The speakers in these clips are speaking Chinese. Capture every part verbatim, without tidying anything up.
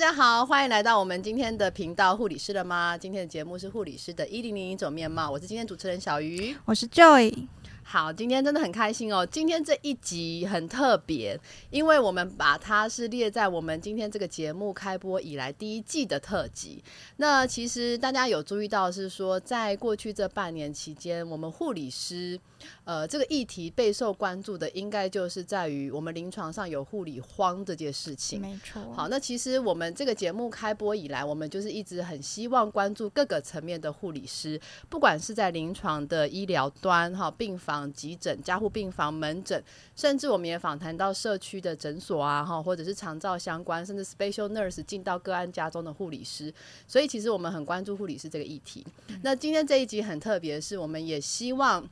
大家好，欢迎来到我们今天的频道护理师了吗？今天的节目是护理师的一零零种面貌，我是今天主持人小鱼，我是 Joy。 好，今天真的很开心哦，今天这一集很特别，因为我们把它是列在我们今天这个节目开播以来第一季的特辑。那其实大家有注意到是说，在过去这半年期间，我们护理师呃这个议题备受关注的，应该就是在于我们临床上有护理荒这件事情。没错。好，那其实我们这个节目开播以来，我们就是一直很希望关注各个层面的护理师，不管是在临床的医疗端、哦、病房急诊、加护病房、门诊，甚至我们也访谈到社区的诊所啊，或者是长照相关，甚至 special nurse 进到个案家中的护理师。所以其实我们很关注护理师这个议题。那今天这一集很特别，是我们也希望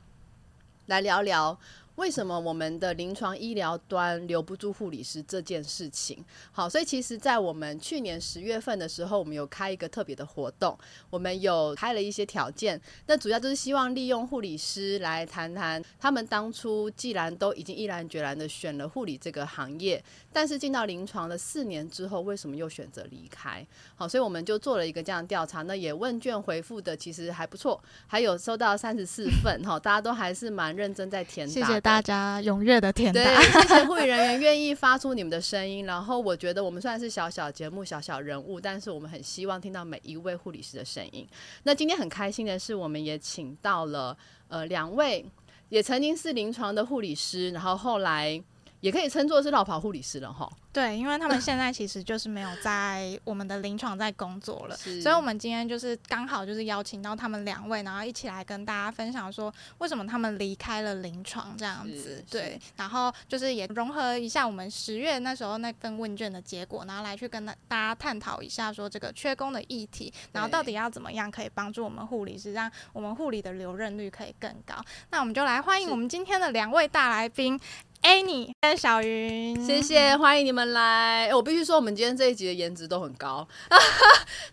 来聊聊为什么我们的临床医疗端留不住护理师这件事情。好，所以其实在我们去年十月份的时候，我们有开一个特别的活动，我们有开了一些条件，那主要就是希望利用护理师来谈谈他们当初既然都已经毅然决然的选了护理这个行业，但是进到临床了四年之后，为什么又选择离开。好，所以我们就做了一个这样的调查，那也问卷回复的其实还不错，还有收到三十四份，大家都还是蛮认真在填答。谢谢大家踊跃的填答，对，谢谢护理人员愿意发出你们的声音。然后我觉得我们虽然是小小节目、小小人物，但是我们很希望听到每一位护理师的声音。那今天很开心的是，我们也请到了呃两位也曾经是临床的护理师，然后后来也可以称作是老跑护理师了齁。对，因为他们现在其实就是没有在我们的临床在工作了，所以我们今天就是刚好就是邀请到他们两位，然后一起来跟大家分享说为什么他们离开了临床这样子。对，然后就是也融合一下我们十月那时候那份问卷的结果，然后来去跟大家探讨一下说这个缺工的议题，然后到底要怎么样可以帮助我们护理师，让我们护理的留任率可以更高。那我们就来欢迎我们今天的两位大来宾Annie 跟小云，谢谢，欢迎你们来。我必须说，我们今天这一集的颜值都很高，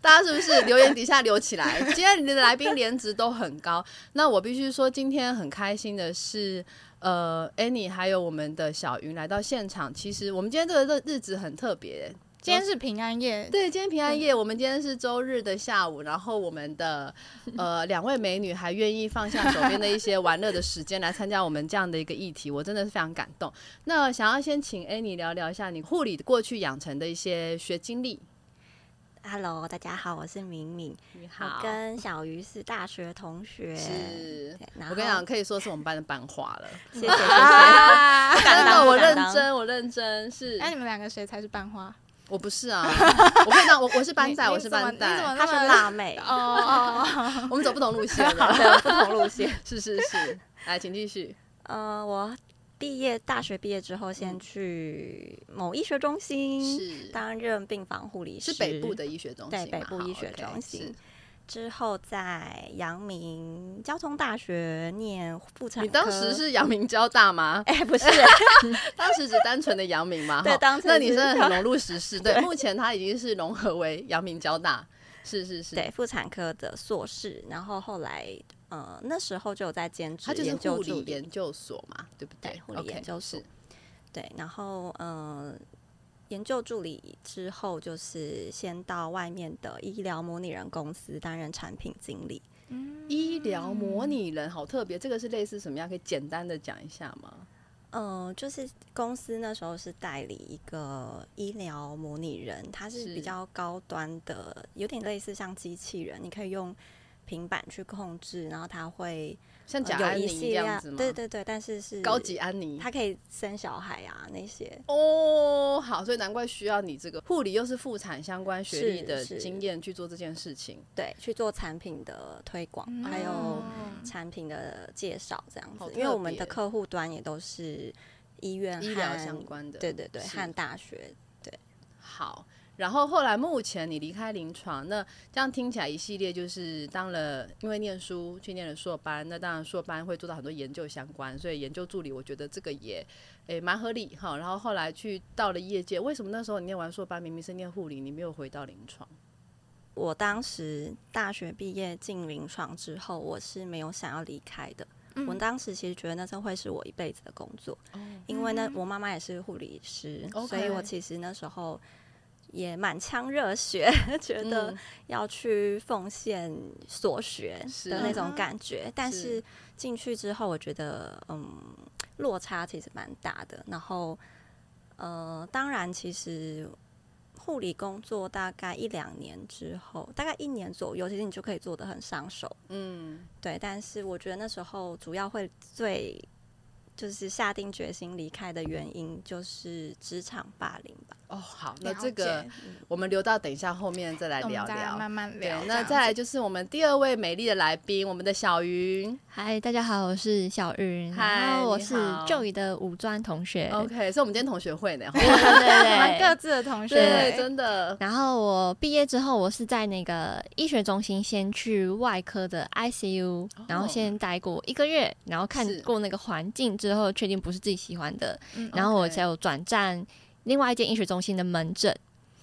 大家是不是留言底下留起来？今天你的来宾颜值都很高。那我必须说，今天很开心的是，呃 ，Annie 还有我们的小云来到现场。其实我们今天这个日子很特别，今天是平安夜。对，今天平安夜，我们今天是周日的下午，然后我们的呃两位美女还愿意放下手边的一些玩乐的时间来参加我们这样的一个议题，我真的是非常感动。那想要先请 Annie 聊聊一下你护理过去养成的一些学经历。Hello， 大家好，我是敏敏。你好，我跟小鱼是大学同学。是，我跟你讲，可以说是我们班的班花了。谢谢谢谢，真的，我认真，我认真是。那、啊、你们两个谁才是班花？我不是啊，我跟你讲，我我是班仔，我是班仔，她是辣妹哦。我们走不同路线了，对，不同路线，是是是。来，请继续。呃，我毕业大学毕业之后，先去某医学中心担任病房护理师，是北部的医学中心，对，北部医学中心。之后在阳明交通大学念妇产科。你当时是阳明交大吗？哎、欸，不是，当时只单纯的阳明嘛。对，当时那你真的很融入时事。对，目前它已经是融合为阳明交大。是是是，对，妇产科的硕士，然后后来呃那时候就有在兼职研究助理，它就是护理研究所嘛，对不对？对，护理研究所。Okay， 对，然后呃。研究助理之后，就是先到外面的医疗模拟人公司担任产品经理。嗯、医疗模拟人好特别，这个是类似什么样？可以简单的讲一下吗？嗯、呃，就是公司那时候是代理一个医疗模拟人，它是比较高端的，有点类似像机器人，你可以用平板去控制，然后它会像假安妮这样子吗？对对对，但是是高级安妮，她可以生小孩啊那些。哦，好，所以难怪需要你这个护理又是妇产相关学历的经验去做这件事情。对，去做产品的推广，嗯、还有产品的介绍这样子，因为我们的客户端也都是医院和医疗相关的，对对对，和大学。对，好。然后后来目前你离开临床，那这样听起来一系列就是当了，因为念书去念了硕班，那当然硕班会做到很多研究相关，所以研究助理我觉得这个也诶蛮合理哈。然后后来去到了业界，为什么那时候你念完硕班明明是念护理，你没有回到临床？我当时大学毕业进临床之后，我是没有想要离开的。我当时其实觉得那时候会是我一辈子的工作，嗯、因为呢我妈妈也是护理师，嗯、所以我其实那时候也满腔热血，觉得要去奉献所学的那种感觉。是啊，但是进去之后，我觉得嗯，落差其实蛮大的。然后呃，当然其实护理工作大概一两年之后，大概一年左右，其实你就可以做得很上手。嗯，对。但是我觉得那时候主要会最就是下定决心离开的原因，就是职场霸凌吧。哦，好，那这个我们留到等一下后面再来聊聊，嗯、慢慢聊。对，那再来就是我们第二位美丽的来宾，我们的小云。嗨，大家好，我是小云。嗨，然后我是 Joy 的五专同学。OK， 所以我们今天同学会呢，对对对，我们各自的同学会，对，真的。然后我毕业之后，我是在那个医学中心先去外科的 I C U， 然后先待过一个月，然后看过那个环境之后，确定不是自己喜欢的，嗯、然后我才有转战另外一间医学中心的门诊。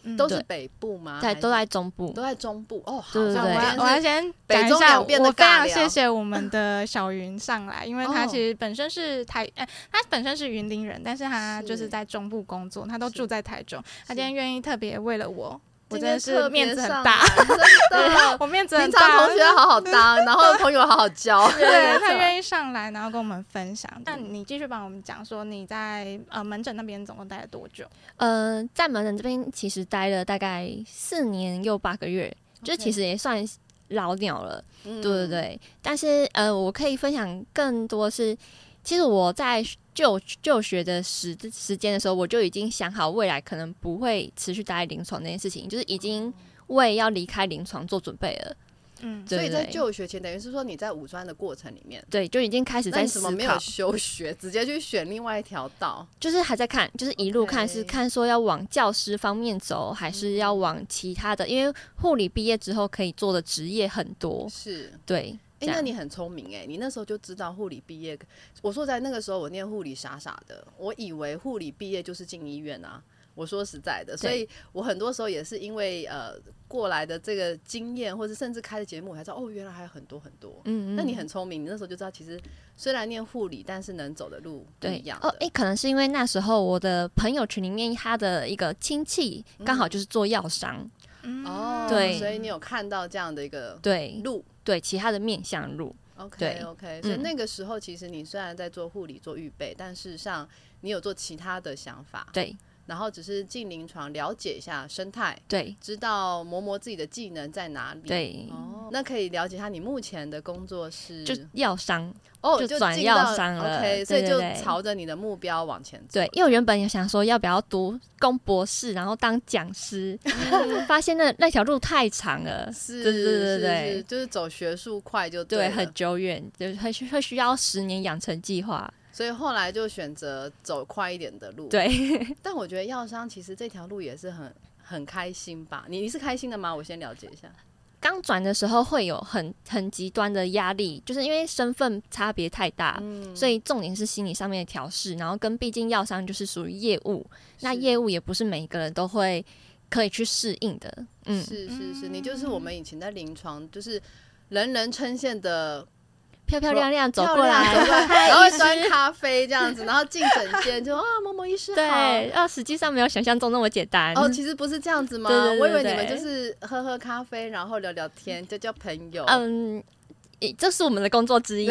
嗯、都是北部吗？对，都在中部，都在中部。哦，好，对对对。我要先讲一下，我非常谢谢我们的小云上来，因为他其实本身是台，哎、哦欸，他本身是云林人，但是他就是在中部工作，他都住在台中，他今天愿意特别为了我。我真的是面子很大，真的，我面子很大。平常同学好好当，然后朋友好好交。对，他愿意上来，然后跟我们分享。那你继续帮我们讲说你在呃门诊那边总共待了多久？呃，在门诊这边其实待了大概四年又八个月， okay. 就其实也算老鸟了。嗯、对对对。但是呃，我可以分享更多是，其实我在就就学的时时间的时候，我就已经想好未来可能不会持续待在临床那件事情，就是已经为要离开临床做准备了。嗯，对对，所以在就学前，等于是说你在五专的过程里面，对，就已经开始在思考。那你怎么没有休学，直接去选另外一条道？就是还在看，就是一路看，是看说要往教师方面走，还是要往其他的？因为护理毕业之后可以做的职业很多，是对。哎、欸，那你很聪明哎、欸！你那时候就知道护理毕业。我说在那个时候，我念护理傻傻的，我以为护理毕业就是进医院啊。我说实在的，所以我很多时候也是因为呃过来的这个经验，或者甚至开的节目，我才知道哦，原来还有很多很多。嗯, 嗯，那你很聪明，你那时候就知道，其实虽然念护理，但是能走的路不一样的。哦，哎、欸，可能是因为那时候我的朋友群里面，他的一个亲戚刚好就是做药商。嗯嗯、哦，对，所以你有看到这样的一个路， 对, 对其他的面向路 ，OK OK、嗯。所以那个时候，其实你虽然在做护理、做预备，但事实上你有做其他的想法，对。然后只是进临床了解一下生态，对，知道磨磨自己的技能在哪里，对。哦，那可以了解一下你目前的工作是就药商。哦、oh, ，就转药商了 ，OK， 所以就朝着你的目标往前走。对，因为我原本也想说要不要读攻博士，然后当讲师，嗯、发现那那条路太长了，是，对对对对，是就是走学术快就对了，对，很久远，就会会需要十年养成计划。所以后来就选择走快一点的路。对，但我觉得药商其实这条路也是很很开心吧？你你是开心的吗？我先了解一下。刚转的时候会有很很极端的压力，就是因为身份差别太大、嗯，所以重点是心理上面的调试。然后跟毕竟药商就是属于业务，那业务也不是每一个人都会可以去适应的。嗯，是是是，你就是我们以前在临床就是人人称羡的。漂漂亮亮走过来，然后端咖啡这样子，然后进诊间就啊，某某医师好。对，啊，实际上没有想象中那么简单。哦，其实不是这样子吗？对对对对，我以为你们就是喝喝咖啡，然后聊聊天，交交朋友。嗯，这是我们的工作之一。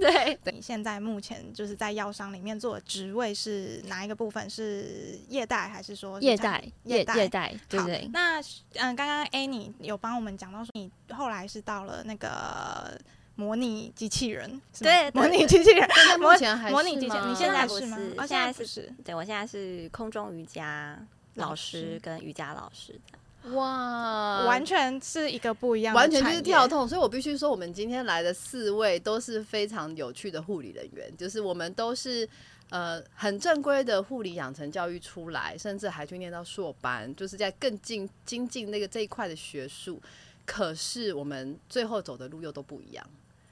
对，你现在目前就是在药商里面做的职位是哪一个部分？是业代还是说业代？业代，业代，对对。好，那嗯，刚刚 Annie 有帮我们讲到说，你后来是到了那个。模拟机器人，对，模拟机器人。现在目前还是吗？模拟机器人，你现在不是吗？哦，现在不是。对，我现在是空中瑜伽老师跟瑜伽老师的。哇，完全是一个不一样的产业，完全就是跳痛。所以我必须说，我们今天来的四位都是非常有趣的护理人员，就是我们都是呃很正规的护理养成教育出来，甚至还去念到硕班，就是在更精精进那个这一块的学术。可是我们最后走的路又都不一样。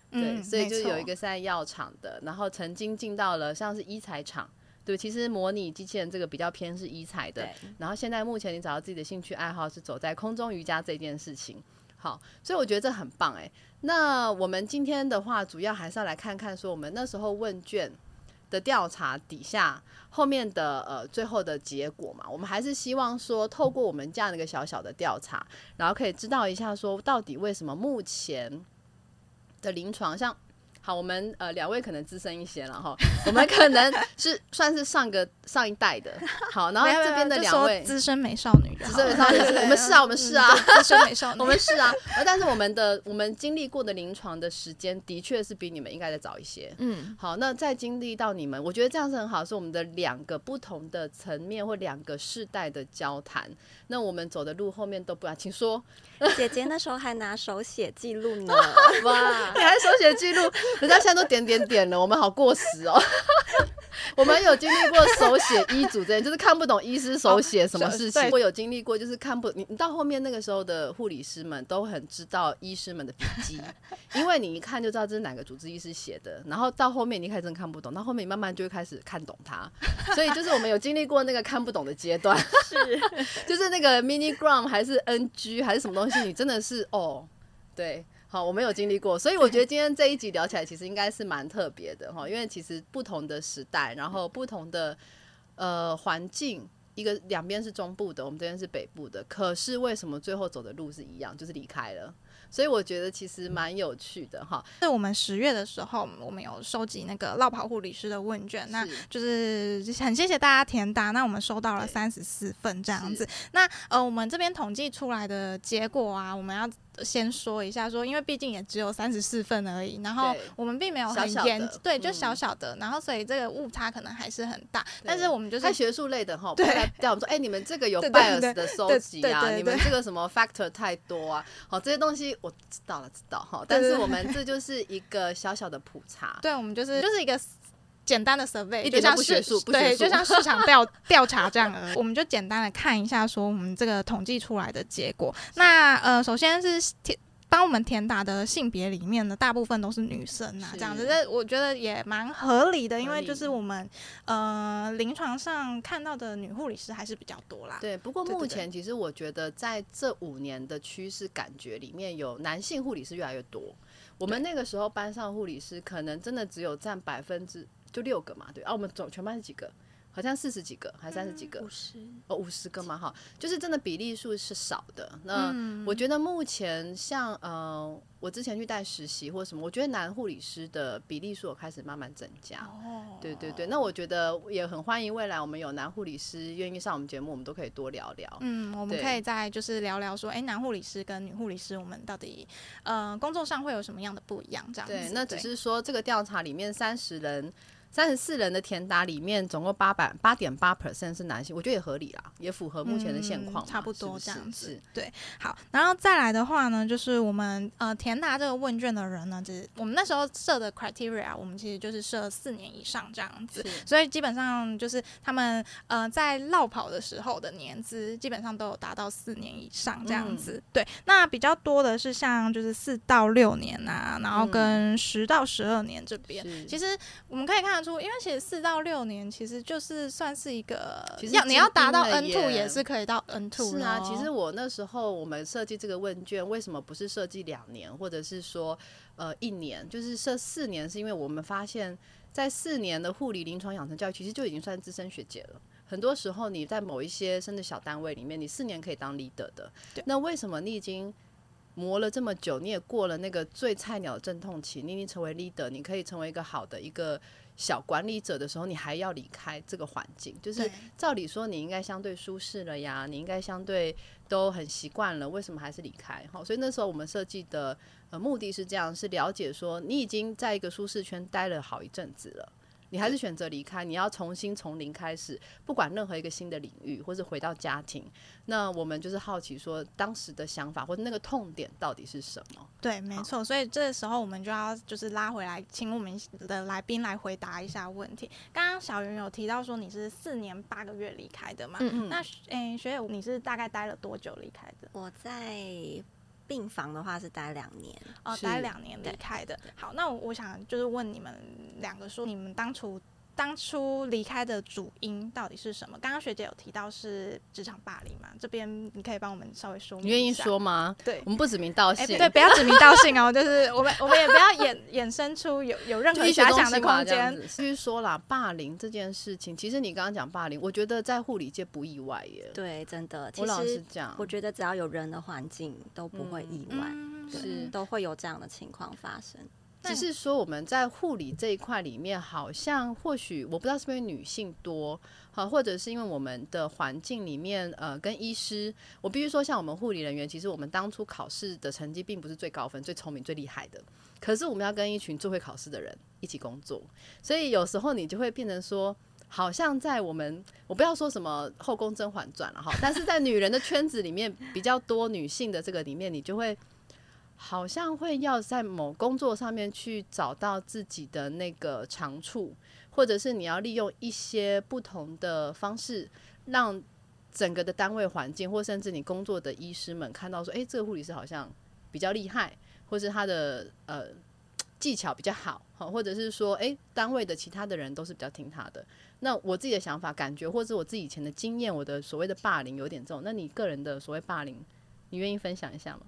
对，所以就有一个在药厂的，然后曾经进到了像是医材厂，对，其实模拟机器人这个比较偏是医材的，然后现在目前你找到自己的兴趣爱好是走在空中瑜伽这件事情，好，所以我觉得这很棒哎、欸。那我们今天的话，主要还是要来看看说我们那时候问卷的调查底下后面的呃最后的结果嘛，我们还是希望说透过我们这样的一个小小的调查，然后可以知道一下说到底为什么目前的临床像好我们呃两位可能资深一些了哈，我们可能是算是上个上一代的好，然后这边的两位资深美少女资深美少女我们是啊我们是啊资深美少女我们是啊但是我们的我们经历过的临床的时间的确是比你们应该再早一些，嗯，好，那再经历到你们我觉得这样是很好，是我们的两个不同的层面或两个世代的交谈，那我们走的路后面都不要请说姐姐那时候还拿手写记录呢哇你还手写记录人家现在都点点点了，我们好过时哦。我们有经历过手写医嘱这件，就是看不懂医师手写什么事情。我有经历过，就是看不你你到后面那个时候的护理师们都很知道医师们的笔记，因为你一看就知道这是哪个主治医师写的。然后到后面你开始真看不懂，到后面你慢慢就会开始看懂它。所以就是我们有经历过那个看不懂的阶段，是就是那个 minigram 还是 N G 还是什么东西，你真的是哦，对。好，我没有经历过，所以我觉得今天这一集聊起来其实应该是蛮特别的，因为其实不同的时代然后不同的呃环境，一个两边是中部的，我们这边是北部的，可是为什么最后走的路是一样，就是离开了，所以我觉得其实蛮有趣的哈。是我们十月的时候，我们有收集那个落跑护理师的问卷，那就是很谢谢大家填答，那我们收到了三十四份这样子。那呃，我们这边统计出来的结果啊，我们要先说一下说，因为毕竟也只有三十四份而已，然后我们并没有很严，小小对，就小小的、嗯，然后所以这个误差可能还是很大。但是我们就是太学术类的哈，对，对我们说，哎、欸，你们这个有 bias 的收集啊，對對對對對對對對對你们这个什么 factor 太多啊，好，这些东西我知道了，知道哈。但是我们这就是一个小小的普查，对，我们就是就是一个。简单的 survey 一点都不学术，对，就像市场调调查这样而已。我们就简单的看一下，说我们这个统计出来的结果。那呃，首先是帮我们填答的性别里面的大部分都是女生啊，这样子，我觉得也蛮合理的，因为就是我们呃临床上看到的女护理师还是比较多啦。对，不过目前其实我觉得在这五年的趋势感觉里面，有男性护理师越来越多。我们那个时候班上护理师可能真的只有占百分之。就六个嘛，对啊，我们总全班是几个？好像四十几个还是三十几个？五十哦，五十个嘛哈，就是真的比例数是少的。那、嗯、我觉得目前像呃，我之前去带实习或什么，我觉得男护理师的比例数有开始慢慢增加。哦，对对对，那我觉得也很欢迎未来我们有男护理师愿意上我们节目，我们都可以多聊聊。嗯，我们可以再就是聊聊说，哎、欸，男护理师跟女护理师我们到底呃工作上会有什么样的不一样？这样子。对，那只是说这个调查里面三十人。三十四人的填答里面，总共八百八点八 percent 是男性，我觉得也合理啦，也符合目前的现况、嗯，差不多这样子。是是对，好，然后再来的话呢，就是我们呃填答这个问卷的人呢，就是我们那时候设的 criteria， 我们其实就是设四年以上这样子，所以基本上就是他们呃在落跑的时候的年资，基本上都有达到四年以上这样子、嗯。对，那比较多的是像就是四到六年啊，然后跟十到十二年这边、嗯，其实我们可以看。因为其实四到六年其实就是算是一个要你要达到 N 二 也是可以到 N 二 是啊，其实我那时候我们设计这个问卷为什么不是设计两年或者是说呃一年，就是设四年，是因为我们发现在四年的护理临床养成教育其实就已经算资深学姐了，很多时候你在某一些甚至小单位里面你四年可以当 leader 的，那为什么你已经磨了这么久，你也过了那个最菜鸟的阵痛期，你已经成为 leader， 你可以成为一个好的一个小管理者的时候，你还要离开这个环境，就是照理说你应该相对舒适了呀，你应该相对都很习惯了，为什么还是离开？所以那时候我们设计的、呃、目的是这样，是了解说你已经在一个舒适圈待了好一阵子了，你还是选择离开，你要重新从零开始，不管任何一个新的领域或是回到家庭，那我们就是好奇说当时的想法或者那个痛点到底是什么。对，没错，所以这个时候我们就要就是拉回来请我们的来宾来回答一下问题。刚刚小云有提到说你是四年八个月离开的嘛，嗯嗯，那、欸、学姐你是大概待了多久离开的？我在病房的话是待两年，哦，待两年离开的。好，那 我, 我想就是问你们两个说，你们当初当初离开的主因到底是什么？刚刚学姐有提到是职场霸凌嘛，这边你可以帮我们稍微说明一下。你愿意说吗？对，我们不指名道姓、欸、对，不要指名道姓哦就是我们我们也不要衍衍生出 有, 有任何遐想的空间。继续说啦，霸凌这件事情，其实你刚刚讲霸凌，我觉得在护理界不意外耶。对，真的，其实我老实讲，我觉得只要有人的环境都不会意外、嗯、是都会有这样的情况发生。只是说我们在护理这一块里面，好像或许我不知道是不是女性多、啊、或者是因为我们的环境里面呃，跟医师，我必须说像我们护理人员，其实我们当初考试的成绩并不是最高分最聪明最厉害的，可是我们要跟一群最会考试的人一起工作，所以有时候你就会变成说好像在我们，我不要说什么后宫甄嬛传了哈，但是在女人的圈子里面比较多女性的这个里面，你就会好像会要在某工作上面去找到自己的那个长处，或者是你要利用一些不同的方式让整个的单位环境或甚至你工作的医师们看到说，哎、欸，这个护理师好像比较厉害，或是他的呃技巧比较好，或者是说哎、欸，单位的其他的人都是比较听他的。那我自己的想法感觉，或者我自己以前的经验，我的所谓的霸凌有点重。那你个人的所谓霸凌，你愿意分享一下吗？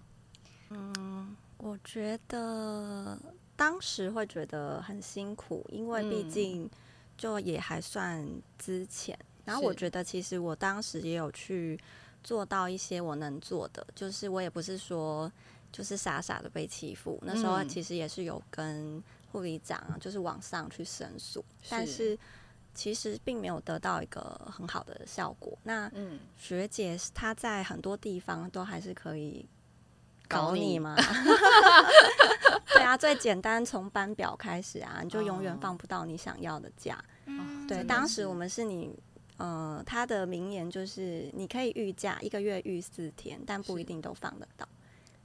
嗯，我觉得当时会觉得很辛苦，因为毕竟就也还算之前、嗯、然后我觉得其实我当时也有去做到一些我能做的，就是我也不是说就是傻傻的被欺负，那时候其实也是有跟护理长、啊、就是往上去申诉，但是其实并没有得到一个很好的效果。那学姐她在很多地方都还是可以搞你吗？对啊，最简单从班表开始啊，你就永远放不到你想要的假、哦、对，当时我们是你呃，他的名言就是你可以预假，一个月预四天，但不一定都放得到，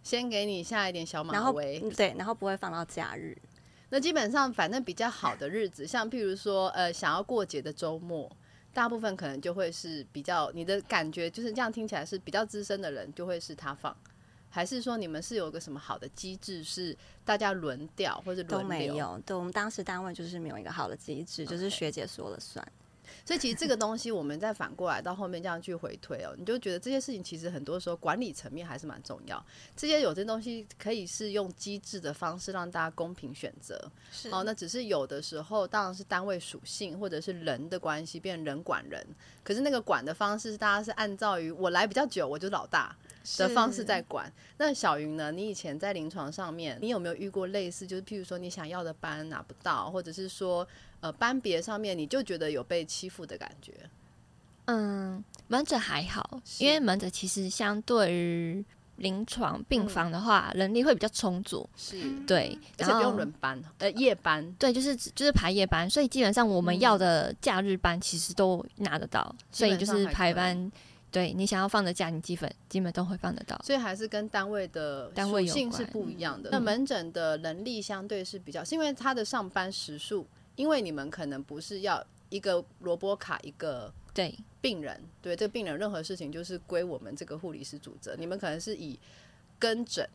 先给你下一点小马威，然后对，然后不会放到假日。那基本上反正比较好的日子，像譬如说呃，想要过节的周末，大部分可能就会是比较，你的感觉就是这样听起来是比较资深的人就会是他放，还是说你们是有个什么好的机制是大家轮调或者轮流？都没有，对，我们当时单位就是没有一个好的机制、okay. 就是学姐说了算。所以其实这个东西我们再反过来到后面这样去回推哦，你就觉得这些事情其实很多时候管理层面还是蛮重要，这些有些东西可以是用机制的方式让大家公平选择，是、哦、那只是有的时候当然是单位属性或者是人的关系变人管人，可是那个管的方式大家是按照于我来比较久我就老大的方式在管。那小云呢，你以前在临床上面你有没有遇过类似，就是譬如说你想要的班拿不到，或者是说呃班别上面你就觉得有被欺负的感觉？嗯，门诊还好，因为门诊其实相对于临床病房的话、嗯、人力会比较充足，是对，而且不用轮班呃夜班，对，就是就是排夜班，所以基本上我们要的假日班其实都拿得到、嗯、所以就是排班，对，你想要放的假你基本基本都会放得到，所以还是跟单位的属性是不一样的。那门诊的人力相对是比较，是因为他的上班时数，因为你们可能不是要一个萝卜卡一个病人， 对, 对这个病人任何事情就是归我们这个护理师主责，你们可能是以跟诊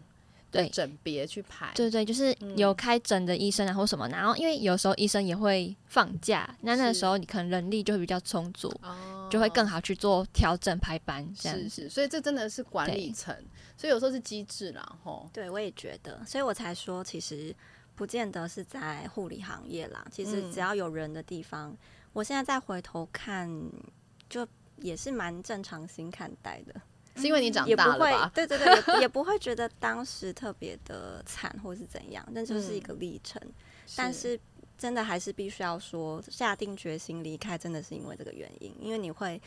对诊别去排，对对，就是有开诊的医生然后什么、嗯、然后因为有时候医生也会放假，那那时候你可能人力就会比较充足、哦、就会更好去做调整排班这样子，是是，所以这真的是管理层，所以有时候是机制啦吼。对，我也觉得，所以我才说其实不见得是在护理行业啦，其实只要有人的地方、嗯、我现在再回头看就也是蛮正常心看待的，是因为你长大了吧？对对对，也, 也不会觉得当时特别的惨或是怎样，那就是一个历程、嗯、但是真的还是必须要说下定决心离开真的是因为这个原因，因为你会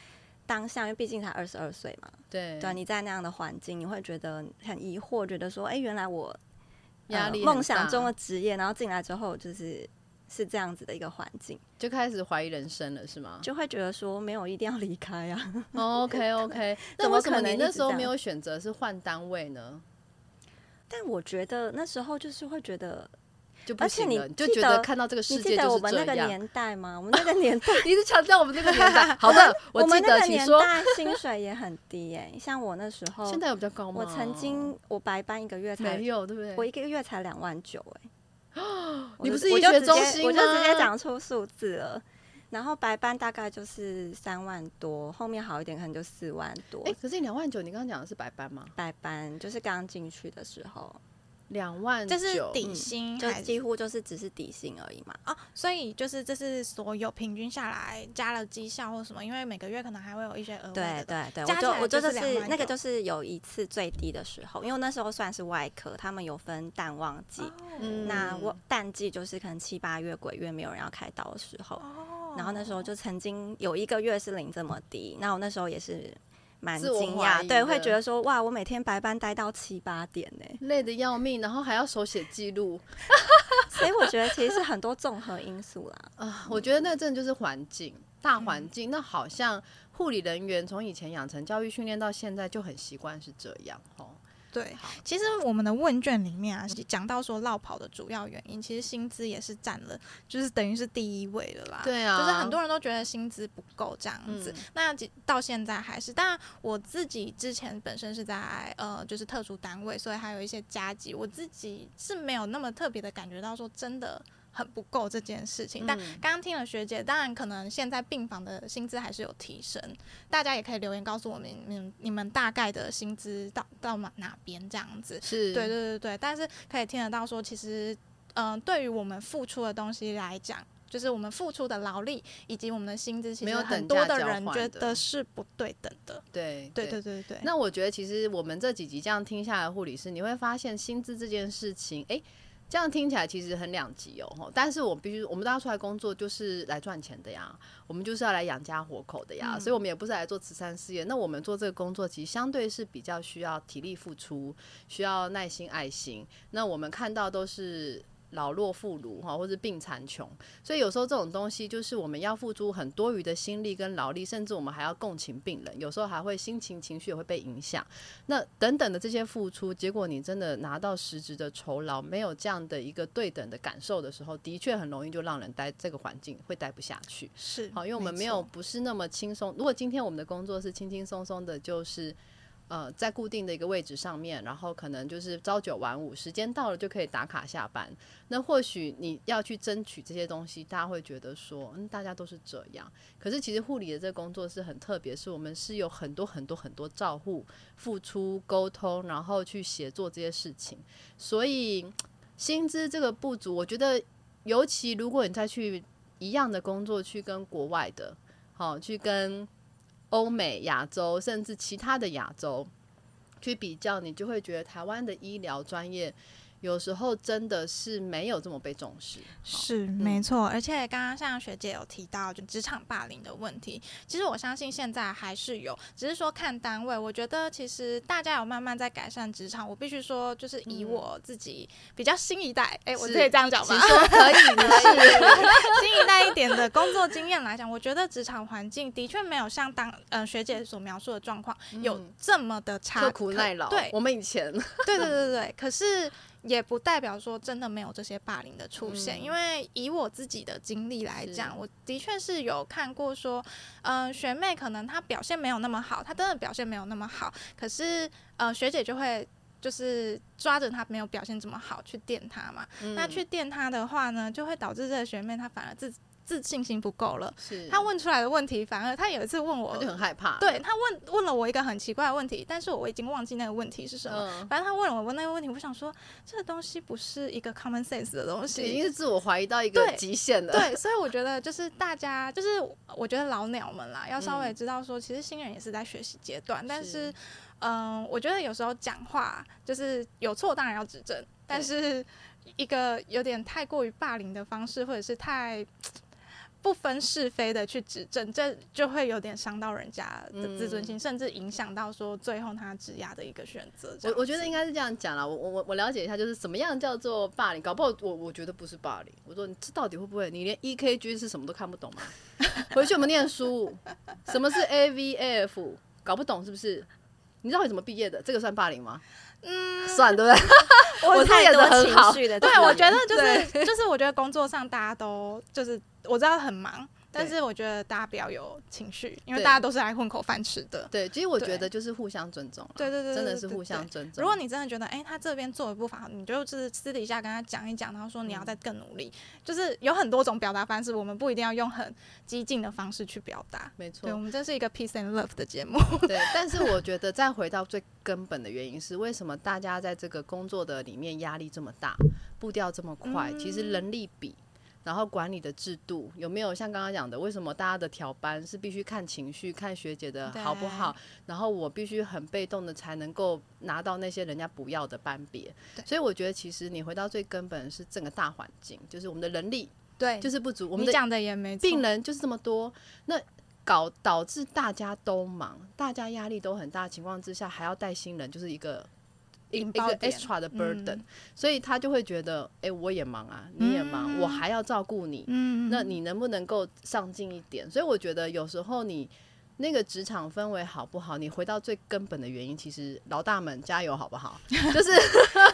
当下，因为毕竟才二十二岁嘛， 对, 对、啊、你在那样的环境你会觉得很疑惑，觉得说哎，原来我压力、呃、梦想中的职业，然后进来之后就是是这样子的一个环境，就开始怀疑人生了，是吗？就会觉得说没有一定要离开啊。oh, OK OK 那为什么你那时候没有选择是换单位呢？但我觉得那时候就是会觉得就不行了，而且你就觉得看到这个世界就是这样。你记得我们那个年代吗？我们那个年代你是强调我们那个年代好的我记得，请说。我们那个年代薪水也很低耶、欸、像我那时候，现在有比较高吗？我曾经我白班一个月才没有，对不对？我一个月才两万九耶、欸你不是医学中心吗？我就直接讲出数字了，然后白班大概就是三万多，后面好一点可能就四万多。哎、欸，可是两万九，你刚刚讲的是白班吗？白班就是刚进去的时候，两万九就是底薪、嗯，就几乎就是只是底薪而已嘛。哦，所以就是这是所有平均下来加了绩效或什么，因为每个月可能还会有一些额外的。对对对，我就我就就是那个就是有一次最低的时候，因为那时候算是外科，他们有分淡旺季，哦、那我淡季就是可能七八月鬼月没有人要开刀的时候。哦，然后那时候就曾经有一个月是零这么低，那我那时候也是蛮惊讶，对，会觉得说哇，我每天白班待到七八点呢、欸，累得要命，然后还要手写记录，所以我觉得其实是很多综合因素啦。啊、呃，我觉得那真的就是环境，大环境。嗯、那好像护理人员从以前养成教育训练到现在就很习惯是这样哦。对，其实我们的问卷里面啊，讲到说落跑的主要原因，其实薪资也是占了，就是等于是第一位了啦。对啊，就是很多人都觉得薪资不够这样子。嗯、那到现在还是，但我自己之前本身是在呃，就是特殊单位，所以还有一些加级，我自己是没有那么特别的感觉到说真的很不够这件事情。但刚刚听了学姐，当然可能现在病房的薪资还是有提升，大家也可以留言告诉我们你们大概的薪资 到, 到哪边这样子。是，对对对对，但是可以听得到说其实、呃、对于我们付出的东西来讲，就是我们付出的劳力以及我们的薪资，其实很多的人觉得是不对等的。对对对对对。那我觉得其实我们这几集这样听下来，护理师你会发现薪资这件事情，哎、欸。这样听起来其实很两极哦，但是我必须，我们大家出来工作就是来赚钱的呀，我们就是要来养家活口的呀，嗯、所以我们也不是来做慈善事业。那我们做这个工作，其实相对是比较需要体力付出，需要耐心、爱心。那我们看到都是老弱妇孺或是病残穷，所以有时候这种东西就是我们要付出很多余的心力跟劳力，甚至我们还要共情病人，有时候还会心情情绪也会被影响，那等等的这些付出，结果你真的拿到实质的酬劳，没有这样的一个对等的感受的时候，的确很容易就让人待这个环境会待不下去。是，好，因为我们没有不是那么轻松，如果今天我们的工作是轻轻松松的，就是呃，在固定的一个位置上面，然后可能就是朝九晚五，时间到了就可以打卡下班。那或许你要去争取这些东西，大家会觉得说，嗯，大家都是这样。可是其实护理的这个工作是很特别，是我们是有很多很多很多照护、付出、沟通，然后去协作这些事情。所以薪资这个不足，我觉得尤其如果你再去一样的工作，去跟国外的，好、哦，去跟欧美、亚洲甚至其他的亚洲去比较，你就会觉得台湾的医疗专业有时候真的是没有这么被重视。是、嗯、没错，而且刚刚像学姐有提到就职场霸凌的问题，其实我相信现在还是有，只是说看单位，我觉得其实大家有慢慢在改善职场。我必须说就是以我自己比较新一代，哎、嗯欸，我可以这样讲吗？其实我可以新一代一点的工作经验来讲，我觉得职场环境的确没有像当、呃、学姐所描述的状况、嗯、有这么的差，刻苦耐劳。对，我们以前对对对对，可是也不代表说真的没有这些霸凌的出现、嗯、因为以我自己的经历来讲，我的确是有看过说、呃、学妹可能她表现没有那么好，她真的表现没有那么好，可是、呃、学姐就会就是抓着她没有表现这么好去电她嘛、嗯、那去电她的话呢，就会导致这个学妹她反而自己自信心不够了，他问出来的问题，反而他有一次问我，他就很害怕。对，他问问了我一个很奇怪的问题，但是我已经忘记那个问题是什么。嗯、反正他问了我那个问题，我想说这个东西不是一个 common sense 的东西，已经是自我怀疑到一个极限了。对。对，所以我觉得就是大家，就是我觉得老鸟们啦，要稍微知道说，其实新人也是在学习阶段，嗯、但是嗯、呃，我觉得有时候讲话就是有错当然要指正，但是一个有点太过于霸凌的方式，或者是太不分是非的去指正，这就会有点伤到人家的自尊心、嗯、甚至影响到说最后他职涯的一个选择。 我, 我觉得应该是这样讲啦，我我我了解一下，就是什么样叫做霸凌，搞不好我我觉得不是霸凌，我说你这到底会不会，你连 E K G 是什么都看不懂吗？回去我们念书什么是 A V A F 搞不懂是不是？你知道你怎么毕业的，这个算霸凌吗？嗯，算，对不对？我太多情绪的。对，我觉得就是就是我觉得工作上大家都就是我知道很忙，但是我觉得大家不要有情绪，因为大家都是来混口饭吃的。对，其实我觉得就是互相尊重啦。对对 对, 對, 對, 對, 對, 對, 對, 對, 真的是互相尊重。如果你真的觉得哎、欸，他这边做的不法，你就是私底下跟他讲一讲，然后说你要再更努力、嗯、就是有很多种表达方式，我们不一定要用很激进的方式去表达。没错，对，我们这是一个 peace and love 的节目。对，但是我觉得再回到最根本的原因是为什么大家在这个工作的里面压力这么大，步调这么快、嗯、其实人力比然后管理的制度有没有像刚刚讲的，为什么大家的调班是必须看情绪，看学姐的好不好，然后我必须很被动的才能够拿到那些人家不要的班别。所以我觉得其实你回到最根本是整个大环境，就是我们的人力对就是不足，我们讲的也没错，病人就是这么多，那搞导致大家都忙，大家压力都很大的情况之下，还要带新人，就是一个一个 extra 的 burden、嗯、所以他就会觉得哎、欸，我也忙啊你也忙、嗯、我还要照顾你、嗯、那你能不能够上进一点。所以我觉得有时候你那个职场氛围好不好，你回到最根本的原因，其实老大们加油好不好就是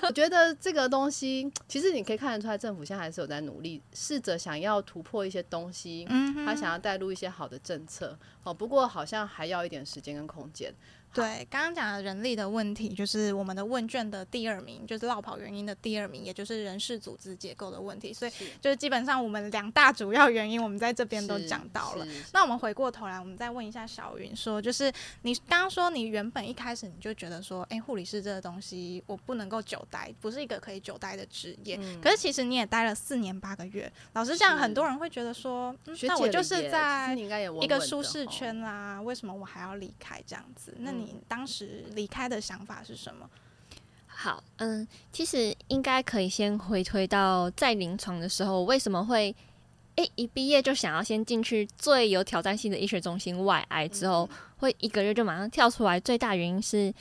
我觉得这个东西其实你可以看得出来，政府现在还是有在努力试着想要突破一些东西，他想要带入一些好的政策、哦、不过好像还要一点时间跟空间。对，刚刚讲的人力的问题，就是我们的问卷的第二名，就是落跑原因的第二名，也就是人事组织结构的问题。所以就是基本上我们两大主要原因我们在这边都讲到了。那我们回过头来，我们再问一下小云说，就是你刚刚说你原本一开始你就觉得说哎，护理师这个东西我不能够久待，不是一个可以久待的职业、嗯、可是其实你也待了四年八个月。老实讲很多人会觉得说、嗯、那我就是在一个舒适圈啦、哦、为什么我还要离开这样子。那你你当时离开的想法是什么？好，嗯，其实应该可以先回推到在临床的时候，为什么会、欸、一毕业就想要先进去最有挑战性的医学中心外癌之后、嗯、会一个月就马上跳出来，最大原因是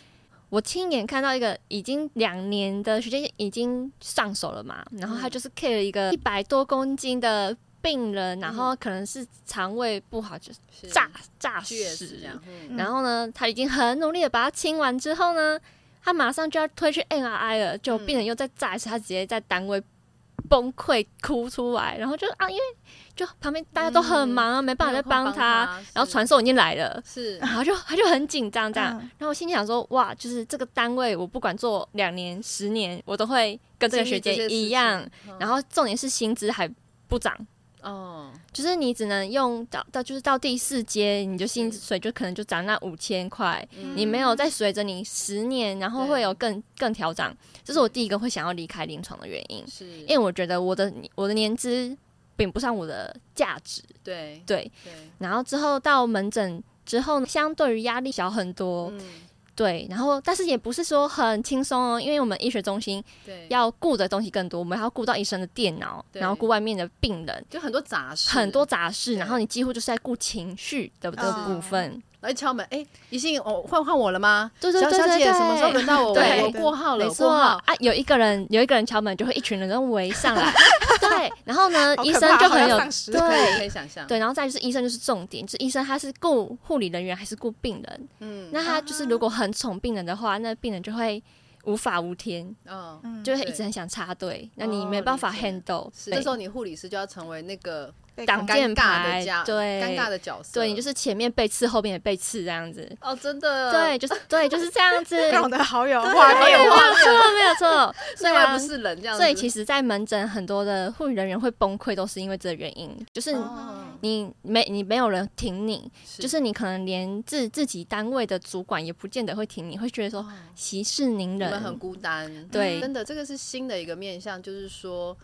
我亲眼看到一个已经两年的学姐已经上手了嘛，然后他就是 care 一个一百多公斤的病人，然后可能是肠胃不好就炸炸死，然后呢他已经很努力的把它清完之后呢，他马上就要推去 M R I 了，就病人又再炸一次，他直接在单位崩溃哭出来，然后就啊因为就旁边大家都很忙啊、嗯、没办法再帮 他, 他然后传送已经来了是，然后就他就很紧张这样、嗯、然后我心里想说哇就是这个单位我不管做两年十年我都会跟这个学姐一样、嗯、然后重点是薪资还不涨哦、oh. ，就是你只能用到到就是到第四阶，你就薪水就可能就涨那五千块，你没有再随着你十年，然后会有更更调涨。这是我第一个会想要离开临床的原因，是因为我觉得我的我的年资比不上我的价值。对 对, 对，然后之后到门诊之后，相对于压力小很多。嗯对，然后但是也不是说很轻松哦，因为我们医学中心要顾的东西更多，我们还要顾到医生的电脑，然后顾外面的病人，就很多杂事，很多杂事，然后你几乎就是在顾情绪的部分。来敲门，哎、欸，宜信，哦，换换我了吗？对对对对对，小姐，什么时候轮到我？我我过号了，没错啊，有一个人有一个人敲门，就会一群人都围上来。对，然后呢，医生就很有对，可以想象。对，然后再就是医生就是重点，就是医生他是顾护理人员还是顾病人？嗯，那他就是如果很宠病人的话，那病人就会无法无天，嗯，就会一直很想插队，那你没办法 handle， 这时候你护理师就要成为那个挡箭牌，对，尴尬的角色，对，你就是前面被刺，后面也被刺这样子。哦，真的，对，就是对，就是这样子。搞得好有画面，没有错，没有错，所以还不是人这样子。所以其实，在门诊很多的护理人员会崩溃，都是因为这个原因，就是你没你没有人挺你，就是你可能连自自己单位的主管也不见得会挺你，会觉得说息事宁人，你们很孤单。对，真的，这个是新的一个面向，就是说。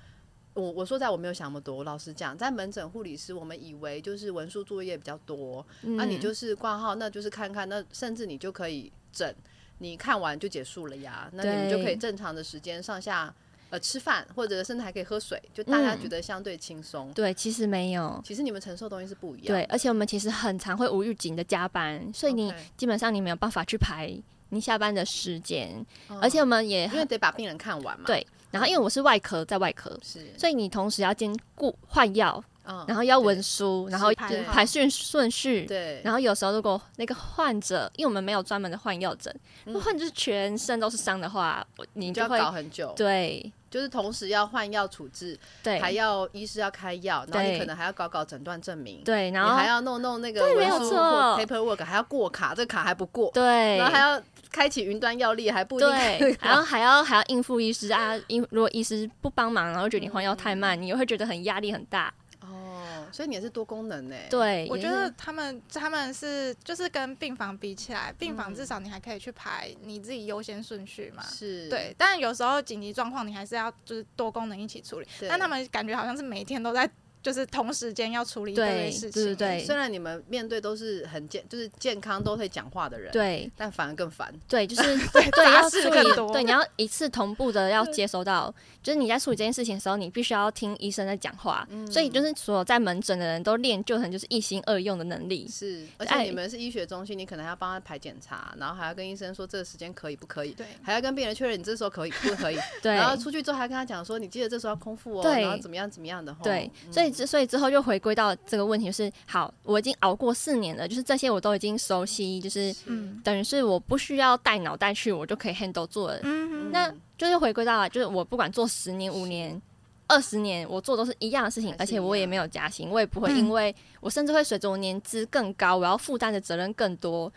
我我说在我没有想那么多，我老实讲，在门诊护理师，我们以为就是文书作业比较多，那、嗯啊、你就是挂号，那就是看看，那甚至你就可以诊，你看完就结束了呀，那你们就可以正常的时间上下呃吃饭，或者甚至还可以喝水，就大家觉得相对轻松、嗯。对，其实没有，其实你们承受的东西是不一样的。对，而且我们其实很常会无预警的加班，所以你基本上你没有办法去排你下班的时间、嗯，而且我们也因为得把病人看完嘛。对。然后因为我是外科，在外科，所以你同时要兼顾换药、嗯，然后要文书，然后排顺顺序，对。然后有时候如果那个患者，因为我们没有专门的换药诊，嗯、患者全身都是伤的话，你就会搞很久。对，就是同时要换药处置，对，还要医师要开药，然后你可能还要搞搞诊断证明，对，然后你还要弄弄那个文书 paperwork， 还要过卡，这个卡还不过，对，然后还要开启云端药历，还不一定，对，然后还要还要应付医师啊，如果医师不帮忙，然后觉得你换药太慢，嗯、你又会觉得很压力很大。哦，所以你也是多功能呢、欸。对，我觉得他们他们是就是跟病房比起来，病房至少你还可以去排你自己优先顺序嘛。是。对，但有时候紧急状况你还是要就是多功能一起处理。但他们感觉好像是每天都在就是同时间要处理一堆事情。对对对。虽然你们面对都是很健就是健康都会讲话的人，对，但反而更烦。对，就是对对要处理，对，你要一次同步的要接收到。就是你在处理这件事情的时候，你必须要听医生在讲话、嗯，所以就是所有在门诊的人都练就成就是一心二用的能力。是，而且你们是医学中心，你可能还要帮他排检查，然后还要跟医生说这个时间可以不可以，对，还要跟病人确认你这时候可以不可以，对，然后出去之后还跟他讲说你记得这时候要空腹哦，然后怎么样怎么样的，对，嗯、所以所以之后就回归到这个问题，就是好，我已经熬过四年了，就是这些我都已经熟悉，就是等于是我不需要带脑袋去，我就可以 handle 做了，嗯嗯，那。就是回归到啊，就是我不管做十年、五年、二十年，我做都是一样的事情，而且我也没有加薪，我也不会因为我甚至会随着我年资更高，我要负担的责任更多，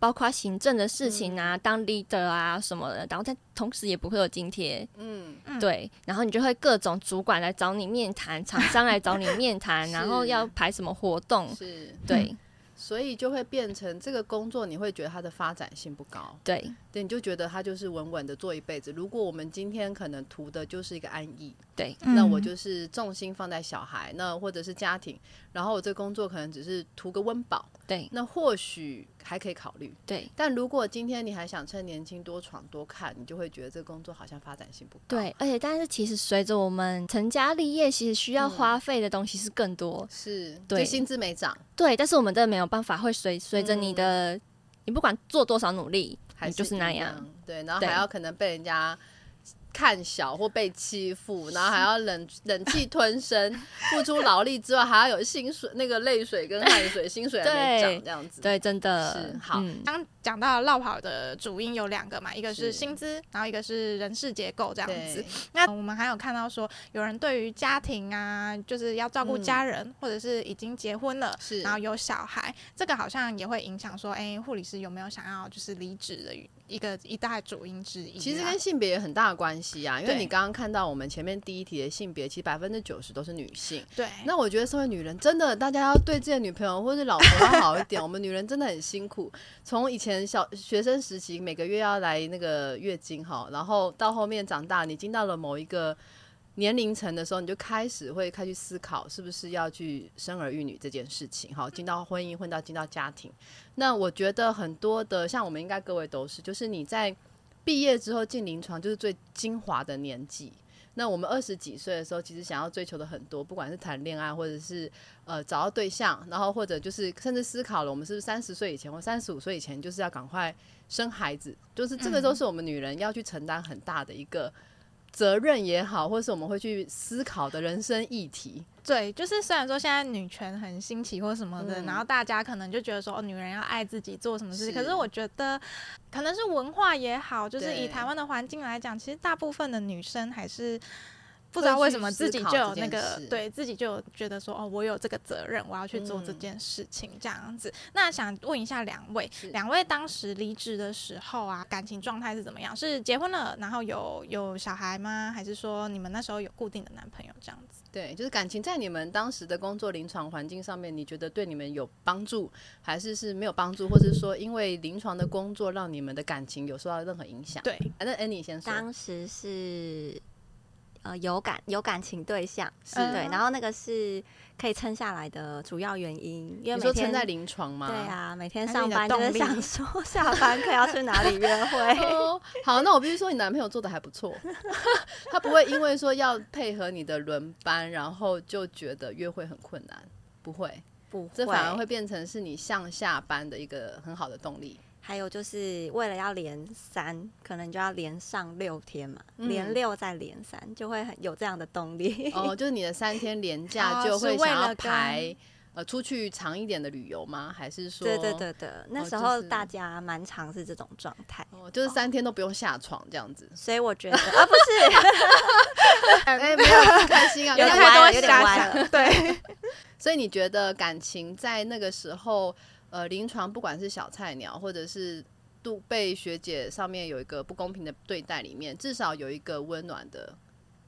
包括行政的事情啊、嗯、当 leader 啊什么的，然后但同时也不会有津贴，嗯，对，然后你就会各种主管来找你面谈，厂商来找你面谈，然后要排什么活动，是，对。嗯，所以就会变成这个工作，你会觉得它的发展性不高，对，对，你就觉得它就是稳稳的做一辈子。如果我们今天可能图的就是一个安逸，对，那我就是重心放在小孩，那或者是家庭，然后我这工作可能只是图个温饱，对，那或许还可以考虑，对。但如果今天你还想趁年轻多闯多看，你就会觉得这工作好像发展性不高，对。而且但是其实随着我们成家立业，其实需要花费的东西是更多，嗯、是，对，薪资没涨，对，但是我们真的没有办法会随随着你的、嗯，你不管做多少努力，还是你就是那样，对，然后还要可能被人家看小或被欺负，然后还要忍忍气吞声，付出劳力之外，还要有薪水，那个泪水跟汗水，薪水还没涨这样子，对，真的是好。刚、嗯、讲到落跑的主因有两个嘛，一个是薪资，然后一个是人事结构这样子。那我们还有看到说，有人对于家庭啊，就是要照顾家人、嗯，或者是已经结婚了，然后有小孩，这个好像也会影响说，哎、欸，护理师有没有想要就是离职的一个一大主因之一、啊，其实跟性别也很大的关系啊，因为你刚刚看到我们前面第一题的性别，其实百分之九十都是女性。对，那我觉得身为女人，真的大家要对自己的女朋友或是老婆要好一点。我们女人真的很辛苦，从以前小学生时期每个月要来那个月经哈，然后到后面长大，你进到了某一个年龄层的时候，你就开始会开始思考是不是要去生儿育女这件事情，好，进到婚姻混到进到家庭。那我觉得很多的像我们应该各位都是，就是你在毕业之后进临床就是最精华的年纪。那我们二十几岁的时候其实想要追求的很多，不管是谈恋爱或者是呃找到对象，然后或者就是甚至思考了我们是不是三十岁以前或三十五岁以前就是要赶快生孩子，就是这个都是我们女人要去承担很大的一个责任也好，或是我们会去思考的人生议题。对，就是虽然说现在女权很兴起或什么的、嗯、然后大家可能就觉得说、哦、女人要爱自己做什么事，是，可是我觉得可能是文化也好，就是以台湾的环境来讲，其实大部分的女生还是不知道为什么自己就有那个，对，自己就有觉得说哦，我有这个责任，我要去做这件事情这样子。嗯、那想问一下两位，两位当时离职的时候啊，感情状态是怎么样？是结婚了，然后有有小孩吗？还是说你们那时候有固定的男朋友这样子？对，就是感情在你们当时的工作临床环境上面，你觉得对你们有帮助，还是是没有帮助，或者说因为临床的工作让你们的感情有受到任何影响？对，那 Annie 先说。当时是。呃，有感有感情对象，是，对，然后那个是可以撑下来的主要原因，因为每天你说撑在临床吗？对啊，每天上班就是想说下班可以要去哪里约会。哦，好，那我必须说你男朋友做的还不错，他不会因为说要配合你的轮班，然后就觉得约会很困难，不会，不会，这反而会变成是你上下班的一个很好的动力。还有就是为了要连三，可能就要连上六天嘛，嗯、连六再连三，就会很有这样的动力。哦，就是你的三天连假就会想要排、哦、呃出去长一点的旅游吗？还是说？对对对对，那时候大家蛮常是这种状态、哦，就是三天都不用下床这样子。哦、所以我觉得啊，不是，哎、欸，没有开心啊，有点歪了，有点歪了。对，所以你觉得感情在那个时候，呃，临床不管是小菜鸟或者是。被学姐上面有一个不公平的对待里面，至少有一个温暖的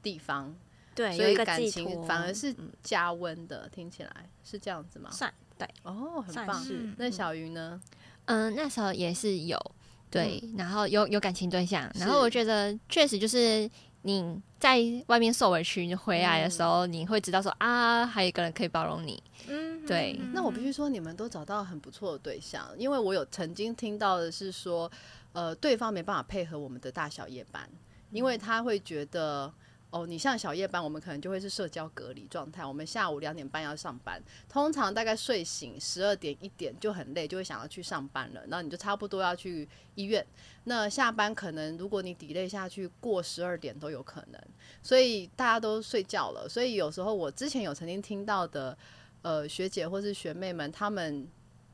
地方，对，所以感情反而是加温的、嗯、听起来是这样子吗？算对哦，很棒。那小云呢？嗯，那时候也是有对、嗯、然后 有, 有感情对象，然后我觉得确实就是你在外面受委屈回来的时候、嗯、你会知道说啊还有一个人可以包容你。嗯，对。那我必须说你们都找到很不错的对象，因为我有曾经听到的是说呃，对方没办法配合我们的大小夜班，因为他会觉得哦，你像小夜班我们可能就会是社交隔离状态，我们下午两点半要上班，通常大概睡醒十二点一点就很累，就会想要去上班了，然后你就差不多要去医院，那下班可能如果你 delay 下去过十二点都有可能，所以大家都睡觉了。所以有时候我之前有曾经听到的呃学姐或是学妹们，他们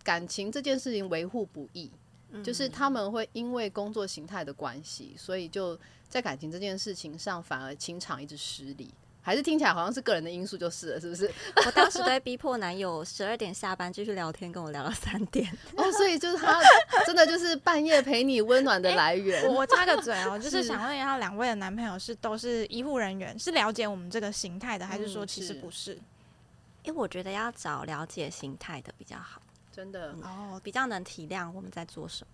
感情这件事情维护不易，就是他们会因为工作形态的关系，所以就在感情这件事情上反而情场一直失礼，还是听起来好像是个人的因素就是了，是不是？我当时都会逼迫男友十二点下班继续聊天，跟我聊到三点哦，所以就是他真的就是半夜陪你温暖的来源、欸、我插个嘴哦，就是想问一下两位的男朋友是都是医护人员，是了解我们这个形态的，还是说其实不是？因为、嗯欸、我觉得要找了解形态的比较好，真的、嗯、哦，比较能体谅我们在做什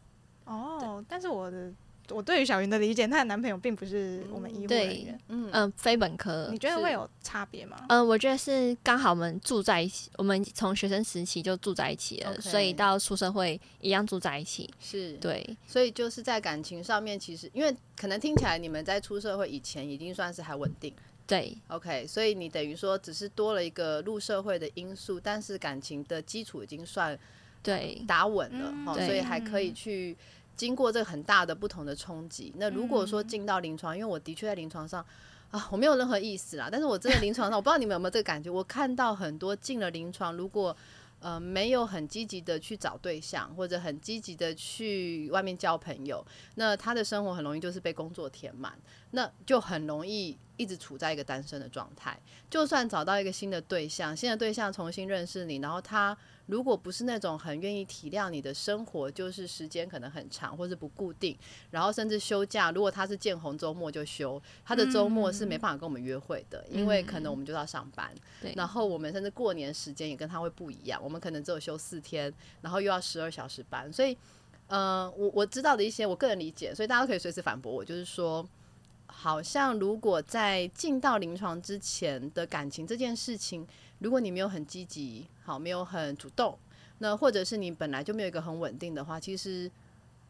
么。哦，但是我的我对于小云的理解，她的男朋友并不是我们医护人员，嗯、呃，非本科。你觉得会有差别吗？嗯、呃，我觉得是刚好我们住在一起，我们从学生时期就住在一起了， okay. 所以到出社会一样住在一起。是，对，所以就是在感情上面，其实因为可能听起来你们在出社会以前已经算是还稳定。对 ，OK， 所以你等于说只是多了一个入社会的因素，但是感情的基础已经算对打稳了、嗯哦，所以还可以去经过这个很大的不同的冲击。那如果说进到临床，因为我的确在临床上啊，我没有任何意思啦，但是我真的临床上，我不知道你们有没有这个感觉，我看到很多进了临床，如果呃没有很积极的去找对象，或者很积极的去外面交朋友，那他的生活很容易就是被工作填满，那就很容易一直处在一个单身的状态。就算找到一个新的对象，新的对象重新认识你，然后他如果不是那种很愿意体谅你的生活，就是时间可能很长或是不固定，然后甚至休假，如果他是见红周末就休，他的周末是没办法跟我们约会的、嗯、因为可能我们就要上班、嗯、然后我们甚至过年时间也跟他会不一样，我们可能只有休四天，然后又要十二小时班，所以呃我，我知道的一些我个人理解，所以大家可以随时反驳我，就是说好像如果在进到临床之前的感情这件事情，如果你没有很积极，好，没有很主动，那或者是你本来就没有一个很稳定的话，其实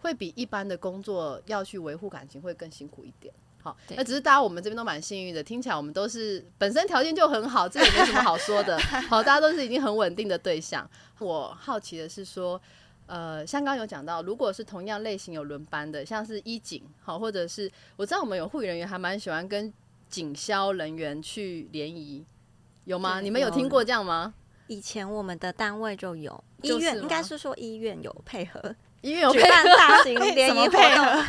会比一般的工作要去维护感情会更辛苦一点。好，那只是大家我们这边都蛮幸运的，听起来我们都是本身条件就很好，这也没什么好说的。好，大家都是已经很稳定的对象。我好奇的是说呃，像刚刚有讲到，如果是同样类型有轮班的，像是医警，好，或者是我知道我们有护理人员还蛮喜欢跟警消人员去联谊，有吗？你们有听过这样吗？以前我们的单位就有，医院应该是说医院有配合，医院有配合举办大型联谊活动，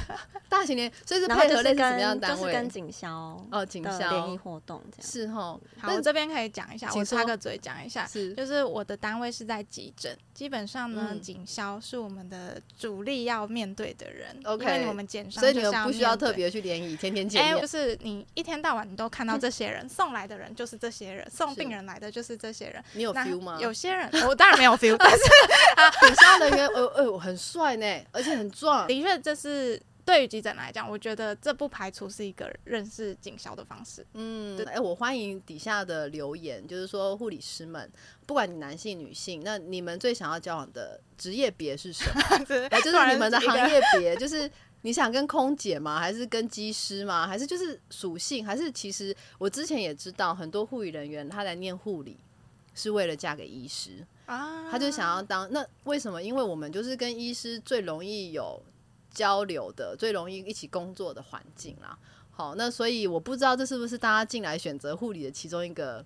大型联，所以是配合类似什么样的单位？就是跟警消哦，警消联谊活动这样是哦。好，我这边可以讲一下，我插个嘴讲一下，就是我的单位是在急诊，基本上呢，嗯、警消是我们的主力要面对的人， okay, 因为我们检伤，所以你们不需要特别去联谊，天天见面、欸，就是你一天到晚你都看到这些人、嗯、送来的人就是这些人，送病人来的就是这些人，你有 feel 吗？有些人我当然没有 feel， 但是警消人员，呃呃，很帅。帅呢，而且很壮。的确，这是对于急诊来讲，我觉得这不排除是一个认识警消的方式。嗯，哎、欸，我欢迎底下的留言，就是说护理师们，不管你男性女性，那你们最想要交往的职业别是什么？啊、就是你们的行业别，就是你想跟空姐吗？还是跟机师吗？还是就是属性？还是其实我之前也知道，很多护理人员他来念护理是为了嫁给医师。啊、他就想要当，那为什么？因为我们就是跟医师最容易有交流的，最容易一起工作的环境啦。好，那所以我不知道这是不是大家进来选择护理的其中一个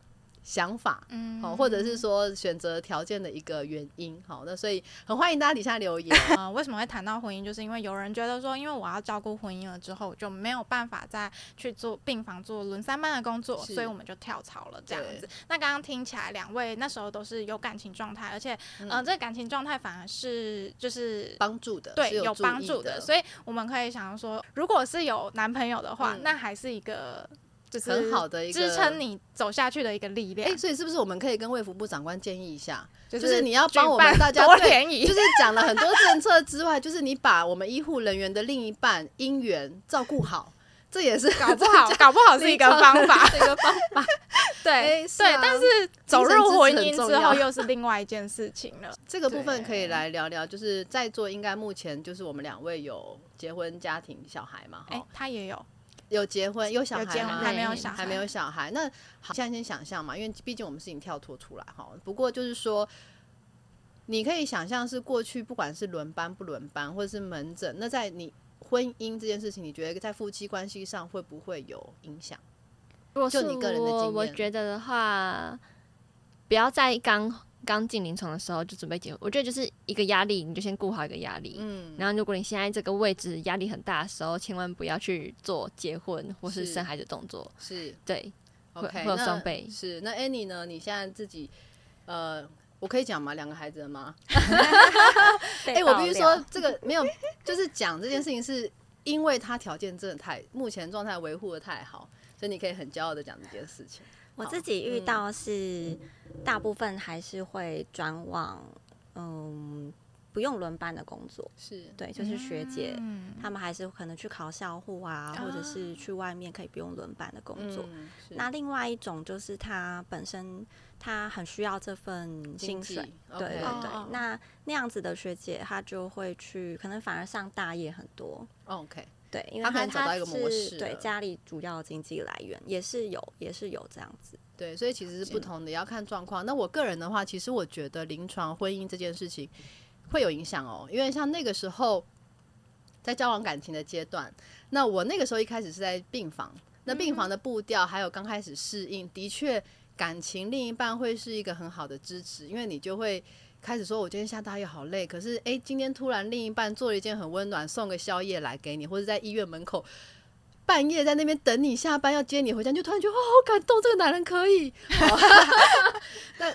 想法、嗯哦、或者是说选择条件的一个原因、哦、那所以很欢迎大家底下留言、呃、为什么会谈到婚姻，就是因为有人觉得说因为我要照顾婚姻了之后就没有办法再去做病房做轮三班的工作，所以我们就跳槽了这样子。那刚刚听起来两位那时候都是有感情状态，而且、嗯呃、这个感情状态反而是就是帮助的，对，有帮助的，所以我们可以想说如果是有男朋友的话、嗯、那还是一个就是很好的一个支撑你走下去的一个力量、欸、所以是不是我们可以跟卫福部长官建议一下，就是你要帮我们大家多联谊，就是讲了很多政策之外就是你把我们医护人员的另一半姻缘照顾好，这也是搞不好搞不好是一个方法一个方法对、欸是啊、对，但是走入婚姻之后又是另外一件事情了这个部分可以来聊聊，就是在座应该目前就是我们两位有结婚家庭小孩嘛、欸、他也有有结婚有小孩吗？还没有小孩，还没有小孩。那好，现在先想象嘛，因为毕竟我们事情跳脱出来哈。不过就是说，你可以想象是过去不管是轮班不轮班，或者是门诊，那在你婚姻这件事情，你觉得在夫妻关系上会不会有影响？就你个人的经验，我觉得的话，不要在刚刚进临床的时候就准备结婚，我觉得就是一个压力，你就先顾好一个压力。嗯，然后如果你现在这个位置压力很大的时候，千万不要去做结婚或是生孩子的动作。是，对 ，OK， 会有双倍。是，那 Annie 呢？你现在自己，呃，我可以讲吗？两个孩子了吗？哎、欸，我必须说这个没有，就是讲这件事情，是因为他条件真的太，目前状态维护的太好，所以你可以很骄傲的讲这件事情。我自己遇到是大部分还是会转往嗯不用轮班的工作，是对，就是学姐、嗯、他们还是可能去考校护啊、哦，或者是去外面可以不用轮班的工作、嗯、那另外一种就是他本身他很需要这份薪水，对对对、哦、那那样子的学姐她就会去可能反而上大夜很多、哦、OK，对，因为他是对家里主要的经济来源，也是有，也是有这样子。对，所以其实是不同的，要看状况。那我个人的话，其实我觉得临床婚姻这件事情会有影响哦，因为像那个时候在交往感情的阶段，那我那个时候一开始是在病房，那病房的步调还有刚开始适应，嗯、的确感情另一半会是一个很好的支持，因为你就会开始说我今天下大夜好累，可是哎、欸，今天突然另一半做了一件很温暖，送个宵夜来给你，或者在医院门口半夜在那边等你下班要接你回家，就突然觉得哇、哦，好感动，这个男人可以。那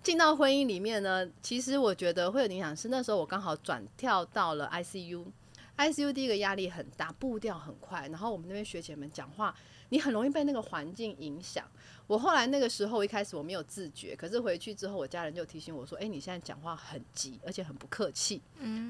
进到婚姻里面呢，其实我觉得会有影响，是那时候我刚好转跳到了 I C U。I C U 第一个压力很大，步调很快，然后我们那边学姐们讲话，你很容易被那个环境影响。我后来那个时候一开始我没有自觉，可是回去之后我家人就提醒我说，哎、欸，你现在讲话很急，而且很不客气，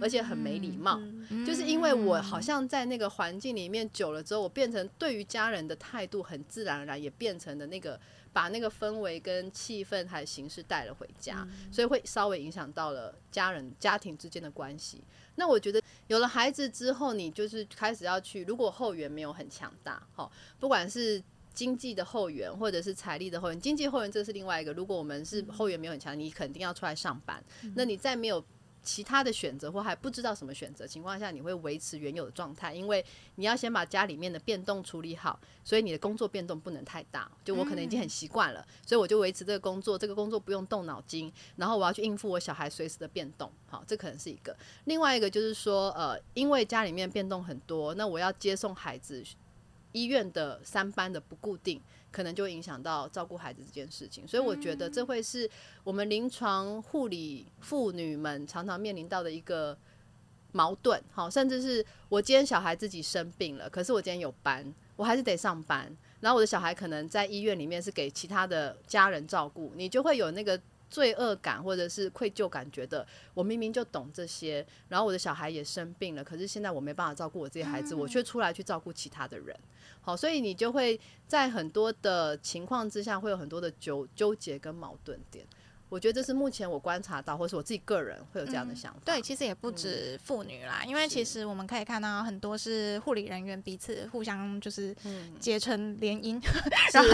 而且很没礼貌、嗯、就是因为我好像在那个环境里面久了之后，我变成对于家人的态度很自然而然，也变成了那个把那个氛围跟气氛还有形式带了回家、嗯、所以会稍微影响到了家人家庭之间的关系。那我觉得有了孩子之后，你就是开始要去，如果后援没有很强大、哦、不管是经济的后援或者是财力的后援，经济后援这是另外一个，如果我们是后援没有很强，你肯定要出来上班、嗯、那你在没有其他的选择或还不知道什么选择情况下，你会维持原有的状态，因为你要先把家里面的变动处理好，所以你的工作变动不能太大，就我可能已经很习惯了、嗯、所以我就维持这个工作，这个工作不用动脑筋，然后我要去应付我小孩随时的变动，好，这可能是一个。另外一个就是说呃，因为家里面变动很多，那我要接送孩子，医院的三班的不固定，可能就会影响到照顾孩子这件事情，所以我觉得这会是我们临床护理妇女们常常面临到的一个矛盾。好，甚至是我今天小孩自己生病了，可是我今天有班，我还是得上班，然后我的小孩可能在医院里面是给其他的家人照顾，你就会有那个罪恶感或者是愧疚感，觉得我明明就懂这些，然后我的小孩也生病了，可是现在我没办法照顾我这些孩子，我却出来去照顾其他的人。好，所以你就会在很多的情况之下会有很多的纠纠结跟矛盾点，我觉得这是目前我观察到，或是我自己个人会有这样的想法、嗯、对，其实也不止妇女啦、嗯、因为其实我们可以看到很多是护理人员彼此互相就是结成联姻、嗯、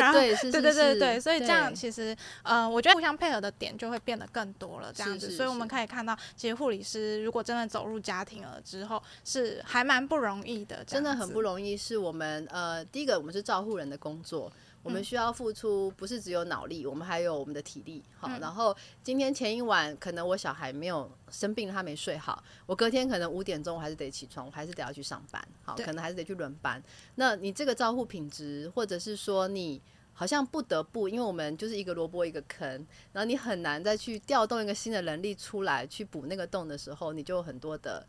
然后对、哦、对, 是是是，对对对对，所以这样其实呃，我觉得互相配合的点就会变得更多了这样子，是是是，所以我们可以看到其实护理师如果真的走入家庭了之后是还蛮不容易的，真的很不容易。是我们呃，第一个我们是照护人的工作，我们需要付出不是只有脑力，我们还有我们的体力。好，然后今天前一晚可能我小孩没有生病，他没睡好，我隔天可能五点钟我还是得起床，我还是得要去上班，好，可能还是得去轮班。那你这个照护品质，或者是说你好像不得不，因为我们就是一个萝卜一个坑，然后你很难再去调动一个新的能力出来去补那个洞的时候，你就有很多的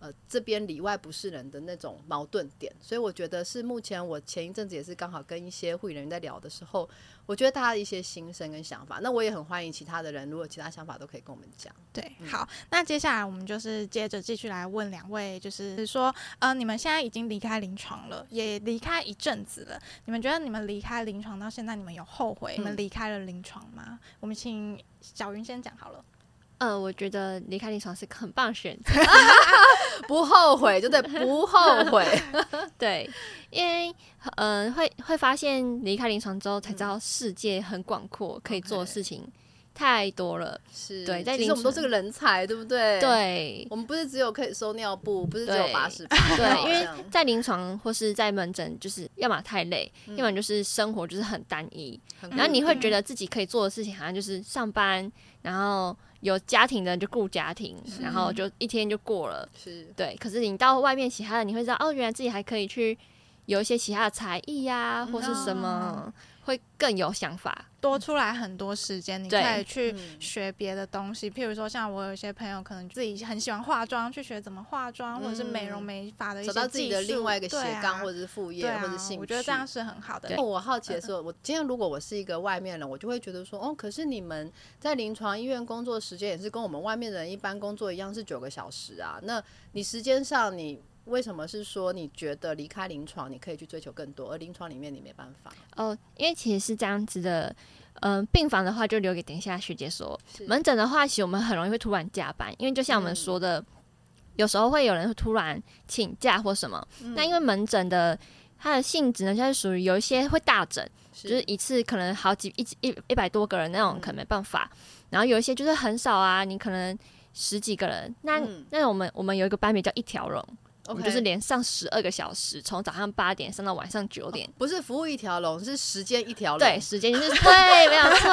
呃这边里外不是人的那种矛盾点。所以我觉得是目前我前一阵子也是刚好跟一些护理人员在聊的时候，我觉得大家一些心声跟想法，那我也很欢迎其他的人如果其他想法都可以跟我们讲。对、嗯、好，那接下来我们就是接着继续来问两位，就是说呃，你们现在已经离开临床了，也离开一阵子了，你们觉得你们离开临床到现在，你们有后悔、嗯、你们离开了临床吗？我们请小云先讲好了。呃，我觉得离开临床是很棒选择不后悔，就对，不后悔对，因为、呃、会, 会发现离开临床之后才知道世界很广阔、嗯、可以做的事情太多了。是，对，在其实我们都是个人才，对不对？对，我们不是只有可以收尿布，不是只有把屎把尿。 对, 对，因为在临床或是在门诊，就是要么太累、嗯、要么就是生活就是很单一，很然后你会觉得自己可以做的事情好像就是上班，然后有家庭的人就顾家庭，然后就一天就过了。是，对。可是你到外面其他的，你会知道哦，原来自己还可以去有一些其他的才艺呀、啊，或是什么、嗯，会更有想法，多出来很多时间，你可以去学别的东西。譬如说，像我有一些朋友可能自己很喜欢化妆，去学怎么化妆，嗯、或者是美容美发的一些技术，找到自己的另外一个斜杠、啊，或者是副业、啊，或者兴趣。我觉得这样是很好的。我好奇的是，我今天如果我是一个外面人，我就会觉得说，哦，可是你们在临床医院工作时间也是跟我们外面人一般工作一样，是九个小时啊。那你时间上你，为什么是说你觉得离开临床你可以去追求更多，而临床里面你没办法？哦，因为其实是这样子的，嗯、呃，病房的话就留给等一下学姐说。门诊的话，其实我们很容易会突然加班，因为就像我们说的，嗯、有时候会有人会突然请假或什么。嗯、那因为门诊的它的性质呢，就是属于有一些会大诊，就是一次可能好几一一一百多个人那种，可能没办法、嗯。然后有一些就是很少啊，你可能十几个人。那、嗯、那我们我们有一个班别叫一条龙。Okay. 我们就是连上十二个小时，从早上八点上到晚上九点、哦，不是服务一条龙，是时间一条龙。对，时间就是对，没有错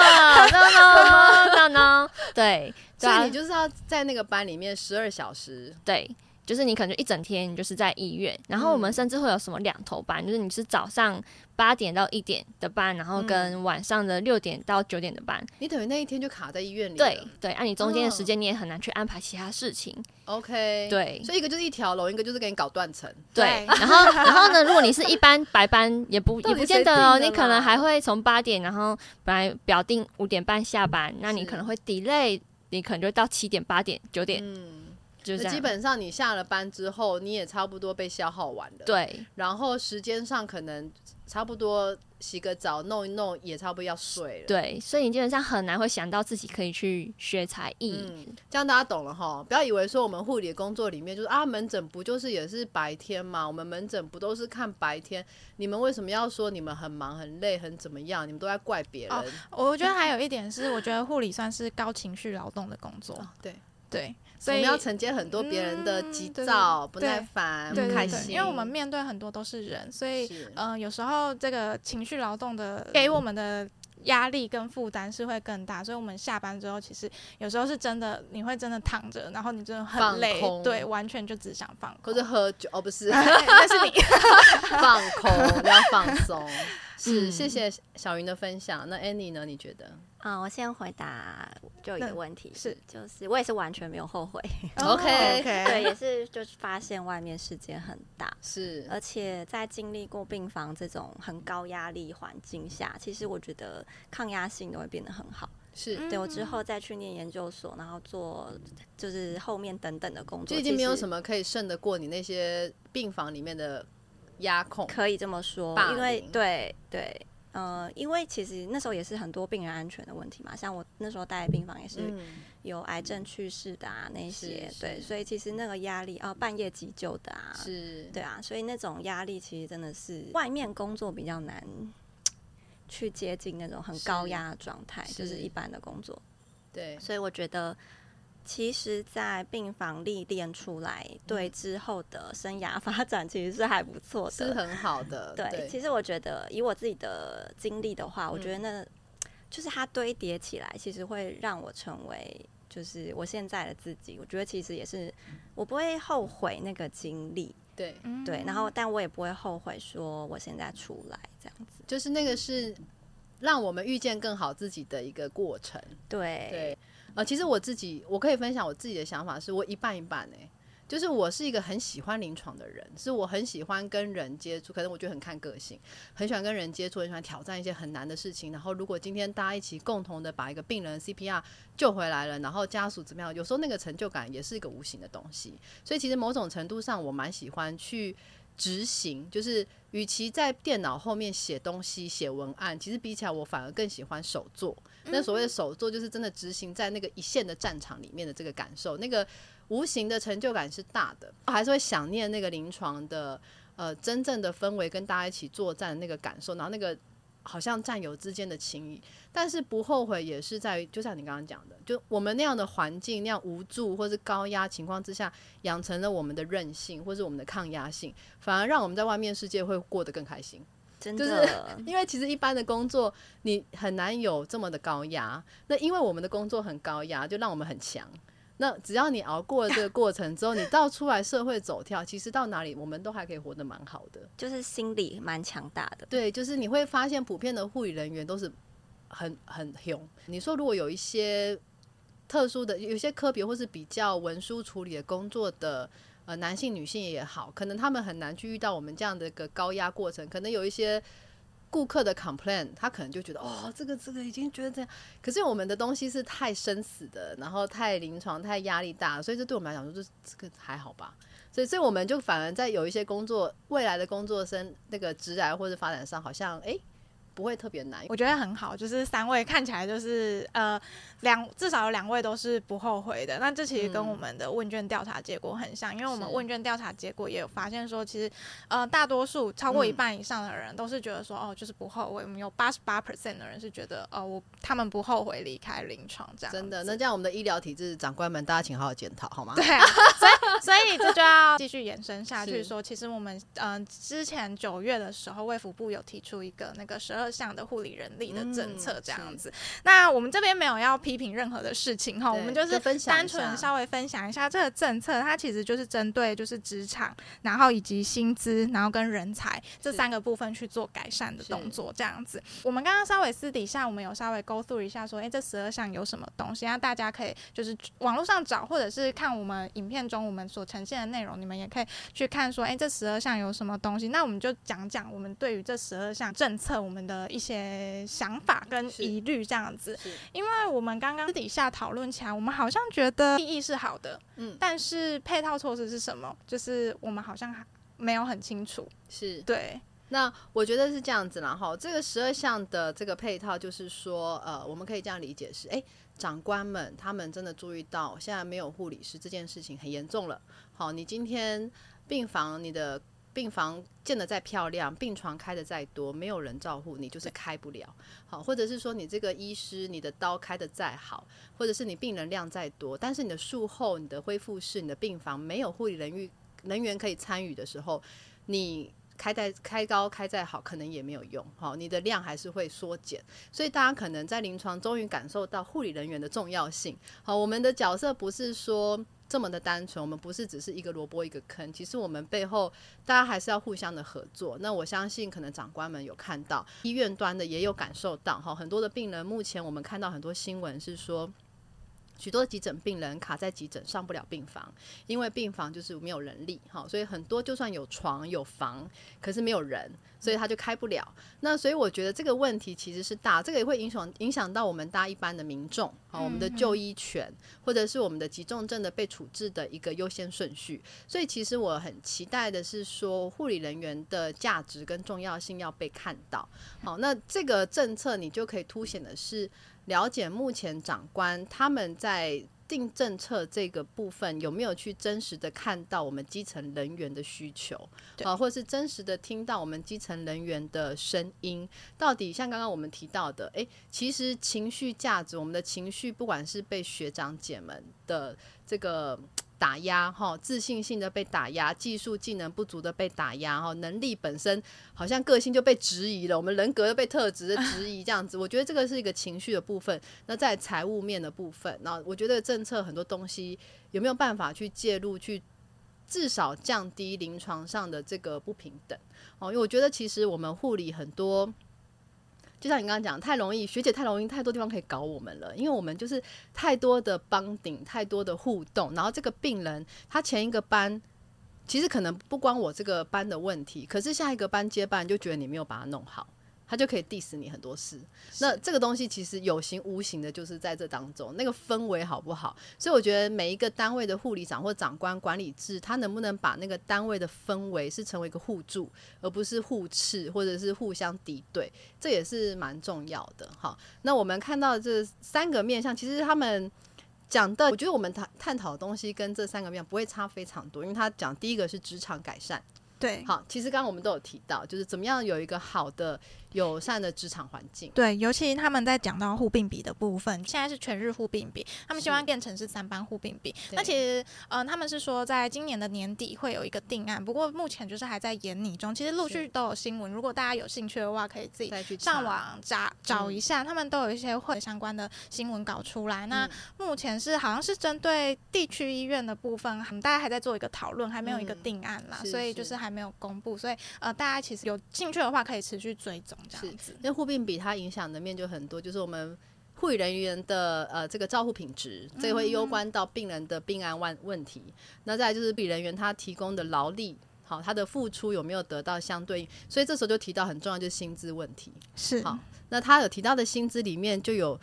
，no no no no， 对，所以你就是要在那个班里面十二小时。对，就是你可能就一整天就是在医院，然后我们甚至会有什么两头班、嗯，就是你是早上八点到一点的班，然后跟晚上的六点到九点的班，你等于那一天就卡在医院里了。对对，按、啊、你中间的时间你也很难去安排其他事情。OK， 对，所以一个就是一条龙，一个就是给你搞断层。对，然后然后呢，如果你是一般白班也不也不见得哦，你可能还会从八点，然后本来表定五点半下班，那你可能会 delay， 你可能就会到七点、八点、九点。嗯，基本上你下了班之后你也差不多被消耗完了。对，然后时间上可能差不多洗个澡弄一弄也差不多要睡了。对，所以你基本上很难会想到自己可以去学才艺、嗯、这样大家懂了齁。不要以为说我们护理的工作里面就是啊门诊不就是也是白天嘛，我们门诊不都是看白天，你们为什么要说你们很忙很累很怎么样，你们都在怪别人、哦、我觉得还有一点是我觉得护理算是高情绪劳动的工作、哦、对对，所以我们要承接很多别人的急躁、嗯、不耐烦、不开心，因为我们面对很多都是人，所以嗯、呃，有时候这个情绪劳动的给我们的压力跟负担是会更大，所以我们下班之后其实有时候是真的你会真的躺着，然后你真的很累，对，完全就只想放空或者喝酒。哦，不是那是你放空要放松是、嗯、谢谢小云的分享。那 Annie 呢，你觉得？啊、嗯，我先回答就一个问题，是就是我也是完全没有后悔。OK， 对，也是就发现外面世界很大，是，而且在经历过病房这种很高压力环境下，其实我觉得抗压性都会变得很好。是，对，我之后再去念研究所，然后做就是后面等等的工作，就已经没有什么可以胜得过你那些病房里面的压控，可以这么说，因为对对。對呃，因为其实那时候也是很多病人安全的问题嘛，像我那时候待在病房也是有癌症去世的啊、嗯、那些，对，所以其实那个压力啊、呃，半夜急救的啊，是，对啊，所以那种压力其实真的是外面工作比较难去接近那种很高压的状态，就是一般的工作，对，所以我觉得其实在病房历练出来，对之后的生涯发展其实是还不错的，是很好的。 对, 对其实我觉得以我自己的经历的话，我觉得那、嗯、就是它堆叠起来，其实会让我成为就是我现在的自己。我觉得其实也是我不会后悔那个经历，对对，然后但我也不会后悔说我现在出来这样子，就是那个是让我们遇见更好自己的一个过程。对对，呃，其实我自己我可以分享我自己的想法是我一半一半、欸、就是我是一个很喜欢临床的人，是我很喜欢跟人接触，可能我觉得很看个性，很喜欢跟人接触，很喜欢挑战一些很难的事情。然后如果今天大家一起共同的把一个病人 C P R 救回来了，然后家属怎么样，有时候那个成就感也是一个无形的东西。所以其实某种程度上我蛮喜欢去执行，就是与其在电脑后面写东西写文案，其实比起来我反而更喜欢手做。那所谓的手做就是真的执行在那个一线的战场里面的这个感受，那个无形的成就感是大的。我还是会想念那个临床的呃真正的氛围，跟大家一起作战的那个感受，然后那个好像战友之间的情谊。但是不后悔也是在于，就像你刚刚讲的，就我们那样的环境，那样无助或是高压情况之下，养成了我们的韧性或是我们的抗压性，反而让我们在外面世界会过得更开心。真的，就是因为其实一般的工作你很难有这么的高压，那因为我们的工作很高压，就让我们很强。那只要你熬过了这个过程之后，你到出来社会走跳，其实到哪里我们都还可以活得蛮好的，就是心理蛮强大的。对，就是你会发现普遍的护理人员都是很很凶。你说如果有一些特殊的，有些科别或是比较文书处理的工作的呃男性女性也好，可能他们很难去遇到我们这样的一个高压过程。可能有一些顾客的 complaint， 他可能就觉得哦，这个这个已经觉得这样，可是我们的东西是太生死的，然后太临床，太压力大，所以这对我们来讲说，就是这个还好吧。所以，所以我们就反而在有一些工作，未来的工作生那个职涯或者发展上，好像哎。欸不会特别难，我觉得很好。就是三位看起来就是呃两至少有两位都是不后悔的。那这其实跟我们的问卷调查结果很像，因为我们问卷调查结果也有发现说，其实呃大多数超过一半以上的人都是觉得说、嗯、哦就是不后悔。我们有 百分之八十八 的人是觉得哦我他们不后悔离开临床这样。真的，那这样我们的医疗体制长官们大家请好好检讨好吗？对啊，所以所以这就要继续延伸下去说，其实我们嗯、呃、之前九月的时候卫福部有提出一个那个十二项的护理人力的政策这样子、嗯、那我们这边没有要批评任何的事情，我们就是单纯稍微分享一下这个政策。它其实就是针对就是职场，然后以及薪资，然后跟人才这三个部分去做改善的动作这样子。我们刚刚稍微私底下我们有稍微 go through 一下说、欸、这十二项有什么东西，那大家可以就是网络上找，或者是看我们影片中我们所呈现的内容，你们也可以去看说、欸、这十二项有什么东西。那我们就讲讲我们对于这十二项政策我们的一些想法跟疑虑这样子。因为我们刚刚私底下讨论起来，我们好像觉得意义是好的、嗯、但是配套措施是什么，就是我们好像没有很清楚。是，对。那我觉得是这样子啦，这个十二项的这个配套就是说呃，我们可以这样理解是哎、欸，长官们他们真的注意到现在没有护理师这件事情很严重了。好，你今天病房你的病房建得再漂亮，病床开得再多，没有人照护你就是开不了。好，或者是说你这个医师你的刀开得再好，或者是你病人量再多，但是你的术后你的恢复室你的病房没有护理人人员可以参与的时候，你开在开高开再好可能也没有用。好，你的量还是会缩减。所以大家可能在临床终于感受到护理人员的重要性。好，我们的角色不是说这么的单纯，我们不是只是一个萝卜一个坑，其实我们背后大家还是要互相的合作。那我相信可能长官们有看到，医院端的也有感受到，很多的病人目前我们看到很多新闻是说许多急诊病人卡在急诊上不了病房，因为病房就是没有人力，所以很多就算有床有房可是没有人，所以他就开不了。那所以我觉得这个问题其实是大，这个也会影响影响到我们大家一般的民众，好，我们的就医权或者是我们的急重症的被处置的一个优先顺序。所以其实我很期待的是说护理人员的价值跟重要性要被看到。好，那这个政策你就可以凸显的是了解目前长官他们在定政策这个部分有没有去真实的看到我们基层人员的需求、啊、或是真实的听到我们基层人员的声音，到底像刚刚我们提到的、欸、其实情绪价值，我们的情绪不管是被学长姐们的这个打压，自信性的被打压，技术技能不足的被打压，能力本身好像个性就被质疑了，我们人格又被特质的质疑这样子我觉得这个是一个情绪的部分。那在财务面的部分，然后我觉得政策很多东西有没有办法去介入，去至少降低临床上的这个不平等、哦、因为我觉得其实我们护理很多就像你刚刚讲，太容易学姐太容易太多地方可以搞我们了，因为我们就是太多的帮顶，太多的互动，然后这个病人他前一个班其实可能不光我这个班的问题，可是下一个班接班就觉得你没有把它弄好，他就可以 diss 你很多事。那这个东西其实有形无形的就是在这当中那个氛围好不好，所以我觉得每一个单位的护理长或长官管理制，他能不能把那个单位的氛围是成为一个互助，而不是互斥或者是互相敌对，这也是蛮重要的。好，那我们看到这三个面向，其实他们讲的我觉得我们探讨的东西跟这三个面不会差非常多，因为他讲第一个是职场改善，对，好，其实刚刚我们都有提到，就是怎么样有一个好的友善的职场环境。对，尤其他们在讲到护病比的部分，现在是全日护病比，他们希望变成是三班护病比。那其实、呃、他们是说在今年的年底会有一个定案，不过目前就是还在研拟中，其实陆续都有新闻，如果大家有兴趣的话可以自己上网 找, 找一下、嗯、他们都有一些会相关的新闻稿出来。那目前是好像是针对地区医院的部分，我们大家还在做一个讨论，还没有一个定案啦、嗯、所以就是还没有公布，所以、呃、大家其实有兴趣的话可以持续追踪这样子。那护病比它影响的面就很多，就是我们护理人员的、呃、这个照护品质，这会攸关到病人的病安问题、嗯、那再来就是比人员他提供的劳力，好，他的付出有没有得到相对应，所以这时候就提到很重要就是薪资问题。是，好，那他有提到的薪资里面就有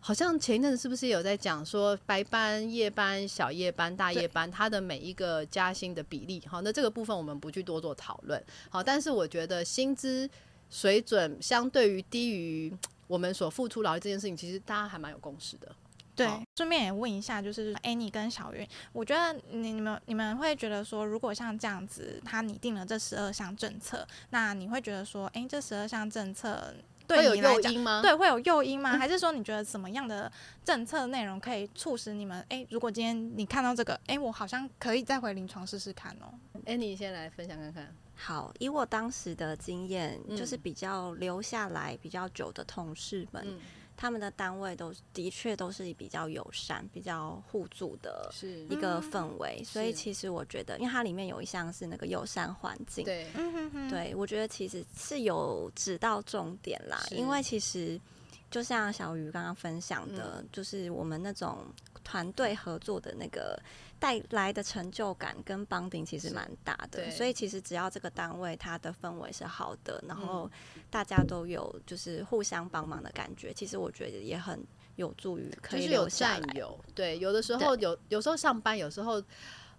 好像前一阵子是不是有在讲说白班、夜班、小夜班、大夜班它的每一个加薪的比例。好，那这个部分我们不去多做讨论。好，但是我觉得薪资水准相对于低于我们所付出劳力这件事情，其实大家还蛮有共识的。对，顺便也问一下，就是 Annie 跟小云，我觉得你们你们会觉得说，如果像这样子他拟定了这十二项政策，那你会觉得说，哎，这十二项政策对你来讲会有诱因吗？对，会有诱因吗、嗯、还是说你觉得什么样的政策内容可以促使你们，哎，如果今天你看到这个，哎，我好像可以再回临床试试看哦。哎，你先来分享看看。好，以我当时的经验、嗯、就是比较留下来比较久的同事们、嗯、他们的单位都的确都是比较友善比较互助的一个氛围、嗯、所以其实我觉得因为它里面有一项是那个友善环境， 对,、嗯、哼哼对，我觉得其实是有指到重点啦。因为其实就像小鱼刚刚分享的、嗯、就是我们那种团队合作的那个带来的成就感跟 bonding 其实蛮大的，所以其实只要这个单位它的氛围是好的，然后大家都有就是互相帮忙的感觉，其实我觉得也很有助于可以留下来、就是、有占有。对，有的时候 有, 有时候上班有时候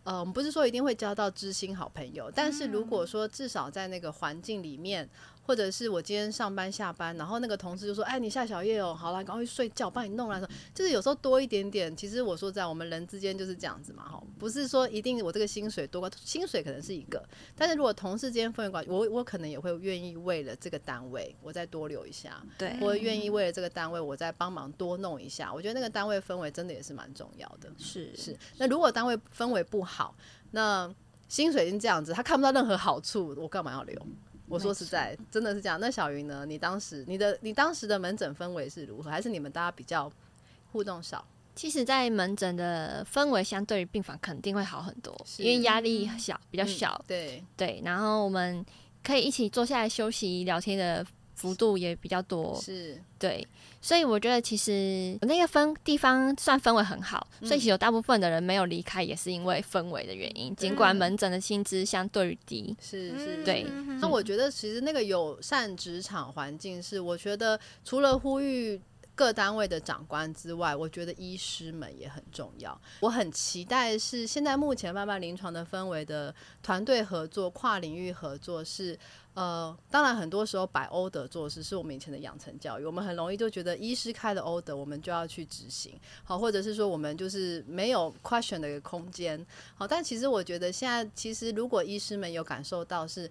呃，我们不是说一定会交到知心好朋友，但是如果说至少在那个环境里面，或者是我今天上班下班，然后那个同事就说，哎，你下小夜哦，好啦，赶快去睡觉，帮你弄啦，就是有时候多一点点。其实我说实在，我们人之间就是这样子嘛，不是说一定我这个薪水多高，薪水可能是一个，但是如果同事之间氛围关系，我我可能也会愿意为了这个单位我再多留一下，对，我愿意为了这个单位我再帮忙多弄一下。我觉得那个单位氛围真的也是蛮重要的。是是，那如果单位氛围不好，那薪水已经这样子，他看不到任何好处，我干嘛要留？我说实在真的是这样。那小云呢，你当时你的你当时的门诊氛围是如何？还是你们大家比较互动少？其实在门诊的氛围相对于病房肯定会好很多，因为压力小，比较小、嗯、对对，然后我们可以一起坐下来休息聊天的幅度也比较多。是，对，所以我觉得其实那个分地方算氛围很好、嗯、所以其实有大部分的人没有离开也是因为氛围的原因，尽管门诊的薪资相对于低。是是，对。那、嗯、我觉得其实那个友善职场环境是我觉得除了呼吁各单位的长官之外，我觉得医师们也很重要。我很期待是现在目前慢慢临床的氛围的团队合作、跨领域合作是呃，当然很多时候摆 order 做事是我们以前的养成教育，我们很容易就觉得医师开的 order 我们就要去执行，好，或者是说我们就是没有 question 的空间，好，但其实我觉得现在其实如果医师们有感受到是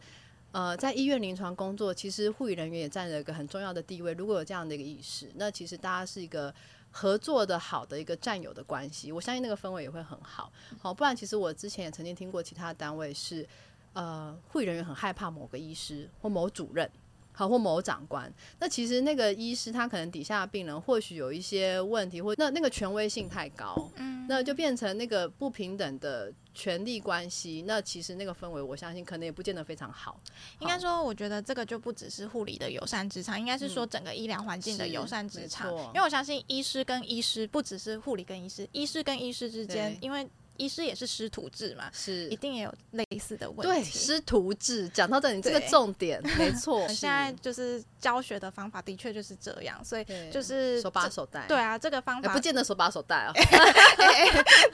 呃，在医院临床工作，其实护理人员也占了一个很重要的地位。如果有这样的一个意识，那其实大家是一个合作的好的一个战友的关系，我相信那个氛围也会很好。好，不然其实我之前也曾经听过其他单位是，呃，护理人员很害怕某个医师或某主任，好，或某长官。那其实那个医师他可能底下的病人或许有一些问题，或那那个权威性太高，那就变成那个不平等的权力关系，那其实那个氛围我相信可能也不见得非常好。应该说我觉得这个就不只是护理的友善职场，应该是说整个医疗环境的友善职场、嗯、因为我相信医师跟医师不只是护理跟医师，医师跟医师之间，因为医师也是师徒制嘛，是一定也有类似的问题。对，师徒制讲到这里，这个重点没错。现在就是教学的方法的确就是这样，所以就是手把手带。对啊，这个方法、欸、不见得手把手带啊、哦。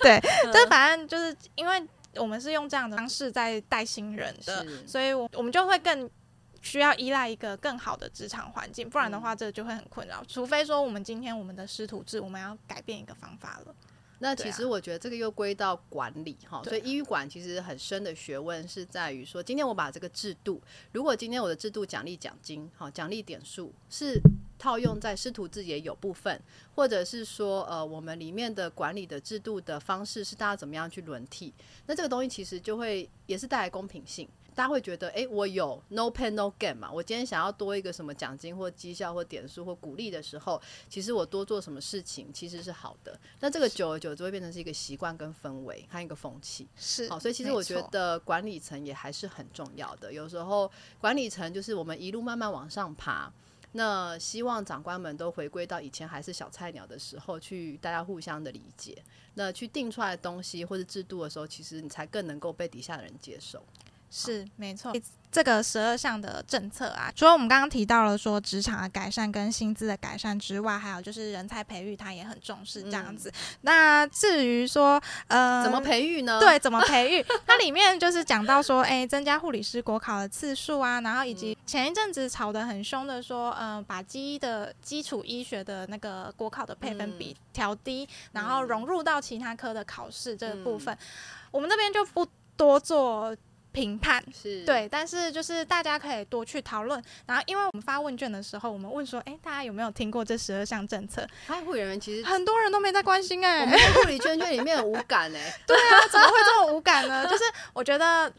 对，但反正就是因为我们是用这样的方式在带新人的，所以我们就会更需要依赖一个更好的职场环境，不然的话这就会很困扰、嗯、除非说我们今天我们的师徒制我们要改变一个方法了。那其实我觉得这个又归到管理、啊、所以医育管其实很深的学问是在于说，今天我把这个制度，如果今天我的制度奖励奖金奖励点数是套用在师徒制也有部分，或者是说呃，我们里面的管理的制度的方式是大家怎么样去轮替，那这个东西其实就会也是带来公平性，大家会觉得哎、欸，我有 no pain no gain 嘛，我今天想要多一个什么奖金或绩效或点数或鼓励的时候，其实我多做什么事情其实是好的，那这个久而久之会变成是一个习惯跟氛围和一个风气是、哦、所以其实我觉得管理层也还是很重要的，有时候管理层就是我们一路慢慢往上爬，那希望长官们都回归到以前还是小菜鸟的时候，去大家互相的理解，那去定出来的东西或是制度的时候，其实你才更能够被底下的人接受。是没错，这个十二项的政策啊，除了我们刚刚提到了说职场的改善跟薪资的改善之外，还有就是人才培育他也很重视这样子、嗯、那至于说呃，怎么培育呢？对，怎么培育它里面就是讲到说哎、欸，增加护理师国考的次数啊，然后以及前一阵子吵得很凶的说呃，把基的基础医学的那个国考的配分比调低、嗯、然后融入到其他科的考试这个部分、嗯、我们这边就不多做评判，是对，但是就是大家可以多去讨论，然后因为我们发问卷的时候我们问说哎、欸，大家有没有听过这十二项政策，护理人员其实很多人都没在关心哎、欸，我们在护理圈圈里面很无感哎、欸。对啊，怎么会这么无感呢？就是我觉得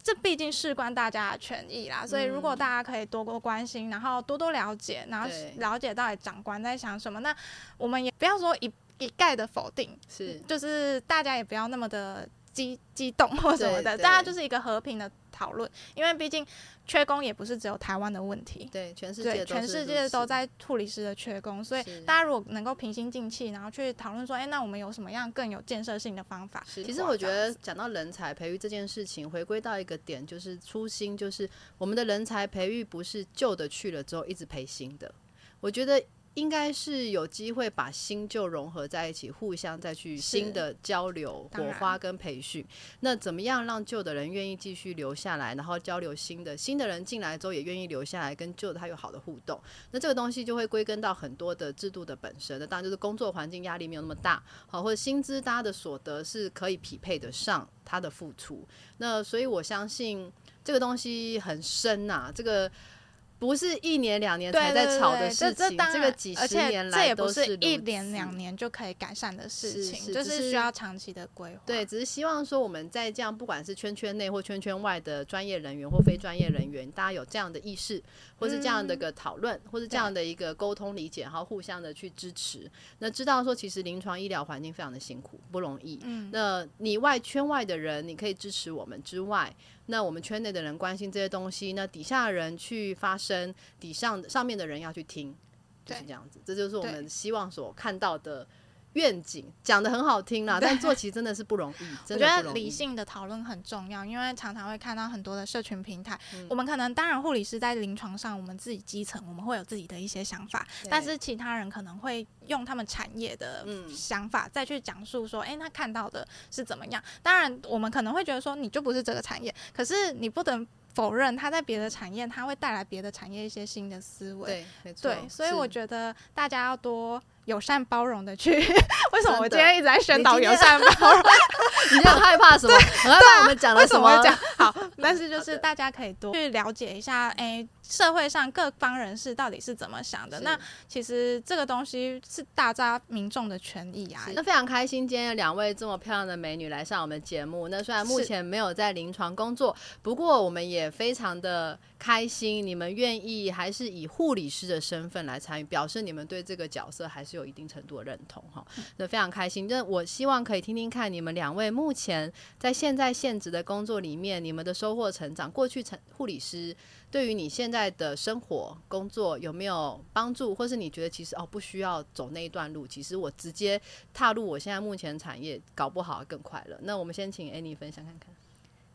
这毕竟事关大家的权益啦，所以如果大家可以多多关心，然后多多了解，然后了解到底长官在想什么，那我们也不要说 一, 一概的否定，是就是大家也不要那么的激, 激动或什么的，大家就是一个和平的讨论，因为毕竟缺工也不是只有台湾的问题，对，全世界都是，全世界都在护理师的缺工，所以大家如果能够平心静气，然后去讨论说哎、欸，那我们有什么样更有建设性的方法。其实我觉得讲到人才培育这件事情，回归到一个点，就是初心，就是我们的人才培育不是旧的去了之后一直培新的，我觉得应该是有机会把新旧融合在一起，互相再去新的交流火花跟培训，那怎么样让旧的人愿意继续留下来，然后交流新的新的人进来之后也愿意留下来，跟旧的他有好的互动，那这个东西就会归根到很多的制度的本身，那当然就是工作环境压力没有那么大，好，或者薪资大家的所得是可以匹配得上他的付出，那所以我相信这个东西很深啊，这个不是一年两年才在吵的事情，對對對 這, 这个几十年来都是，而且这也不是一年两年就可以改善的事情，是是就是需要长期的规划。对，只是希望说我们在这样不管是圈圈内或圈圈外的专业人员或非专业人员，大家有这样的意识，或是这样的一个讨论、嗯、或是这样的一个沟通理解，然后互相的去支持，那知道说其实临床医疗环境非常的辛苦不容易、嗯、那你外圈外的人你可以支持我们之外，那我们圈内的人关心这些东西，那底下的人去发声，底上上面的人要去听，就是这样子，这就是我们希望所看到的愿景，讲得很好听啦，但做起真的是不容易，真的不容易。我觉得理性的讨论很重要，因为常常会看到很多的社群平台、嗯、我们可能当然护理师在临床上我们自己基层我们会有自己的一些想法，但是其他人可能会用他们产业的想法、嗯、再去讲述说哎、欸，他看到的是怎么样。当然我们可能会觉得说你就不是这个产业，可是你不能否认他在别的产业他会带来别的产业一些新的思维。对，没错。对，所以我觉得大家要多友善包容的去为什么我今天一直在宣导友善包容你今天很害怕什么很害怕我们讲了什么, 什么好但是就是大家可以多去了解一下、欸、社会上各方人士到底是怎么想的，那其实这个东西是大家民众的权益啊。那非常开心今天有两位这么漂亮的美女来上我们节目，那虽然目前没有在临床工作，不过我们也非常的开心你们愿意还是以护理师的身份来参与，表示你们对这个角色还是有一定程度的认同哈，那非常开心。我希望可以听听看你们两位目前在现在现职的工作里面你们的收获成长，过去护理师对于你现在的生活工作有没有帮助，或是你觉得其实哦不需要走那一段路，其实我直接踏入我现在目前产业搞不好更快乐。那我们先请 Annie 分享看看。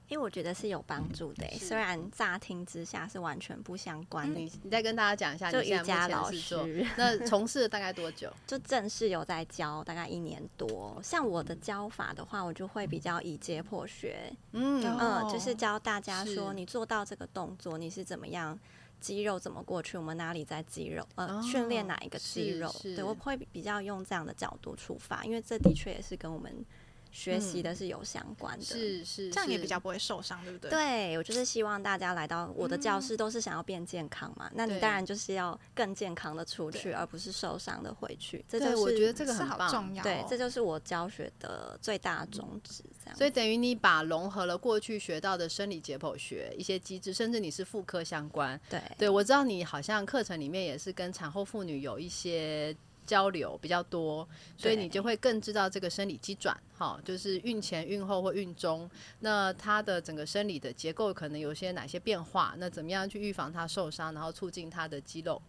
因为我觉得是有帮助的、欸、虽然乍听之下是完全不相关的、嗯、你再跟大家讲一下就瑜伽老师那从事了大概多久就正式有在教大概一年多，像我的教法的话我就会比较以解剖学，嗯、呃、就是教大家说你做到这个动作你是怎么样，肌肉怎么过去，我们哪里在肌肉呃训练哪一个肌肉，对，我会比较用这样的角度出发，因为这的确也是跟我们学习的是有相关的、嗯、是是，这样也比较不会受伤，对不对？对，我就是希望大家来到我的教室都是想要变健康嘛、嗯、那你当然就是要更健康的出去而不是受伤的回去，这、就是、对，我觉得这个很棒，是好重要、哦、对，这就是我教学的最大宗旨这样。所以等于你把融合了过去学到的生理解剖学一些机制，甚至你是妇科相关，对对，我知道你好像课程里面也是跟产后妇女有一些交流比较多，所以你就会更知道这个生理机转哈，就是孕前孕后或孕中，那它的整个生理的结构可能有些哪些变化，那怎么样去预防它受伤，然后促进它的肌肉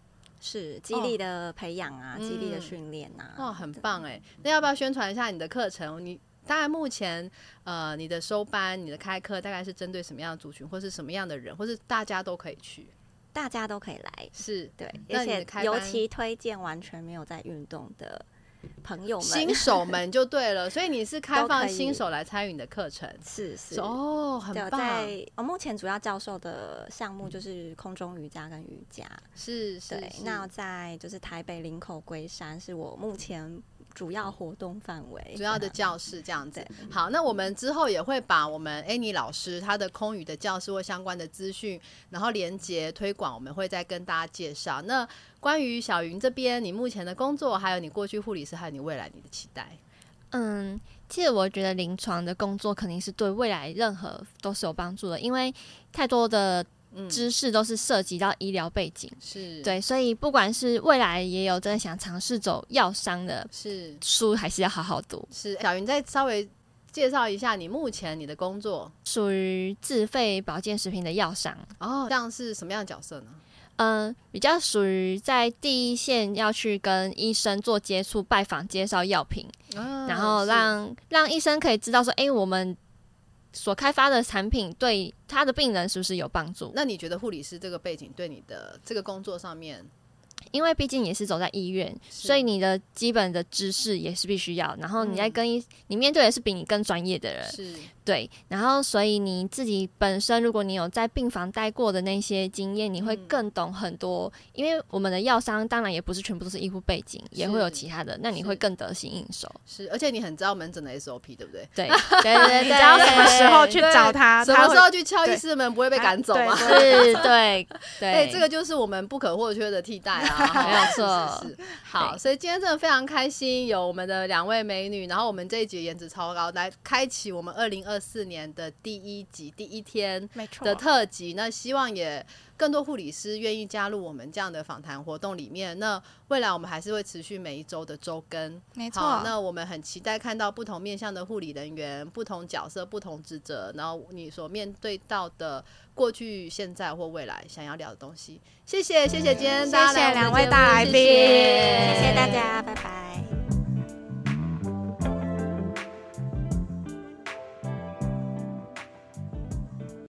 是肌力的培养啊、哦、肌力的训练啊、嗯、哦，很棒哎、欸、那要不要宣传一下你的课程？你大概目前呃你的收班你的开课大概是针对什么样的族群，或是什么样的人，或是大家都可以去？大家都可以来，是对，而且尤其推荐完全没有在运动的朋友们，新手们就对了。所以你是开放新手来参与你的课程，是是哦，很棒。在我目前主要教授的项目就是空中瑜伽跟瑜伽，是是。对，那在就是台北林口龟山是我目前主要活动范围，主要的教室这样子。好，那我们之后也会把我们 Annie 老师她的空余的教室或相关的资讯然后连结推广，我们会再跟大家介绍。那关于小芸这边你目前的工作还有你过去护理师还有你未来你的期待？嗯，其实我觉得临床的工作肯定是对未来任何都是有帮助的，因为太多的知识都是涉及到医疗背景，是对，所以不管是未来也有真的想尝试走药商的是书还是要好好读。是，小芸再稍微介绍一下你目前你的工作。属于自费保健食品的药商。哦，这样是什么样的角色呢？嗯，比较属于在第一线要去跟医生做接触拜访介绍药品、啊、然后让让医生可以知道说哎、欸、我们所开发的产品对他的病人是不是有帮助。那你觉得护理师这个背景对你的这个工作上面，因为毕竟也是走在医院，所以你的基本的知识也是必须要，然后你在跟医、嗯、你面对的是比你更专业的人，是对，然后所以你自己本身如果你有在病房待过的那些经验你会更懂很多、嗯、因为我们的药商当然也不是全部都是医护背景，也会有其他的，那你会更得心应手。是，而且你很知道门诊的 S O P 对不对？对对对，你知道什么时候去找他，什么时候去敲医师门不会被赶走吗？是，对对、欸、这个就是我们不可或缺的替代啊没有错，是是是。好，所以今天真的非常开心有我们的两位美女，然后我们这一集颜值超高来开启我们二零二四年的第一集第一天的特辑。那希望也更多护理师愿意加入我们这样的访谈活动里面，那未来我们还是会持续每一周的周更，没错。好，那我们很期待看到不同面向的护理人员，不同角色不同职责，然后你所面对到的过去现在或未来想要聊的东西。谢谢谢谢今天大家来，谢谢两位大来宾，谢谢大家，拜拜。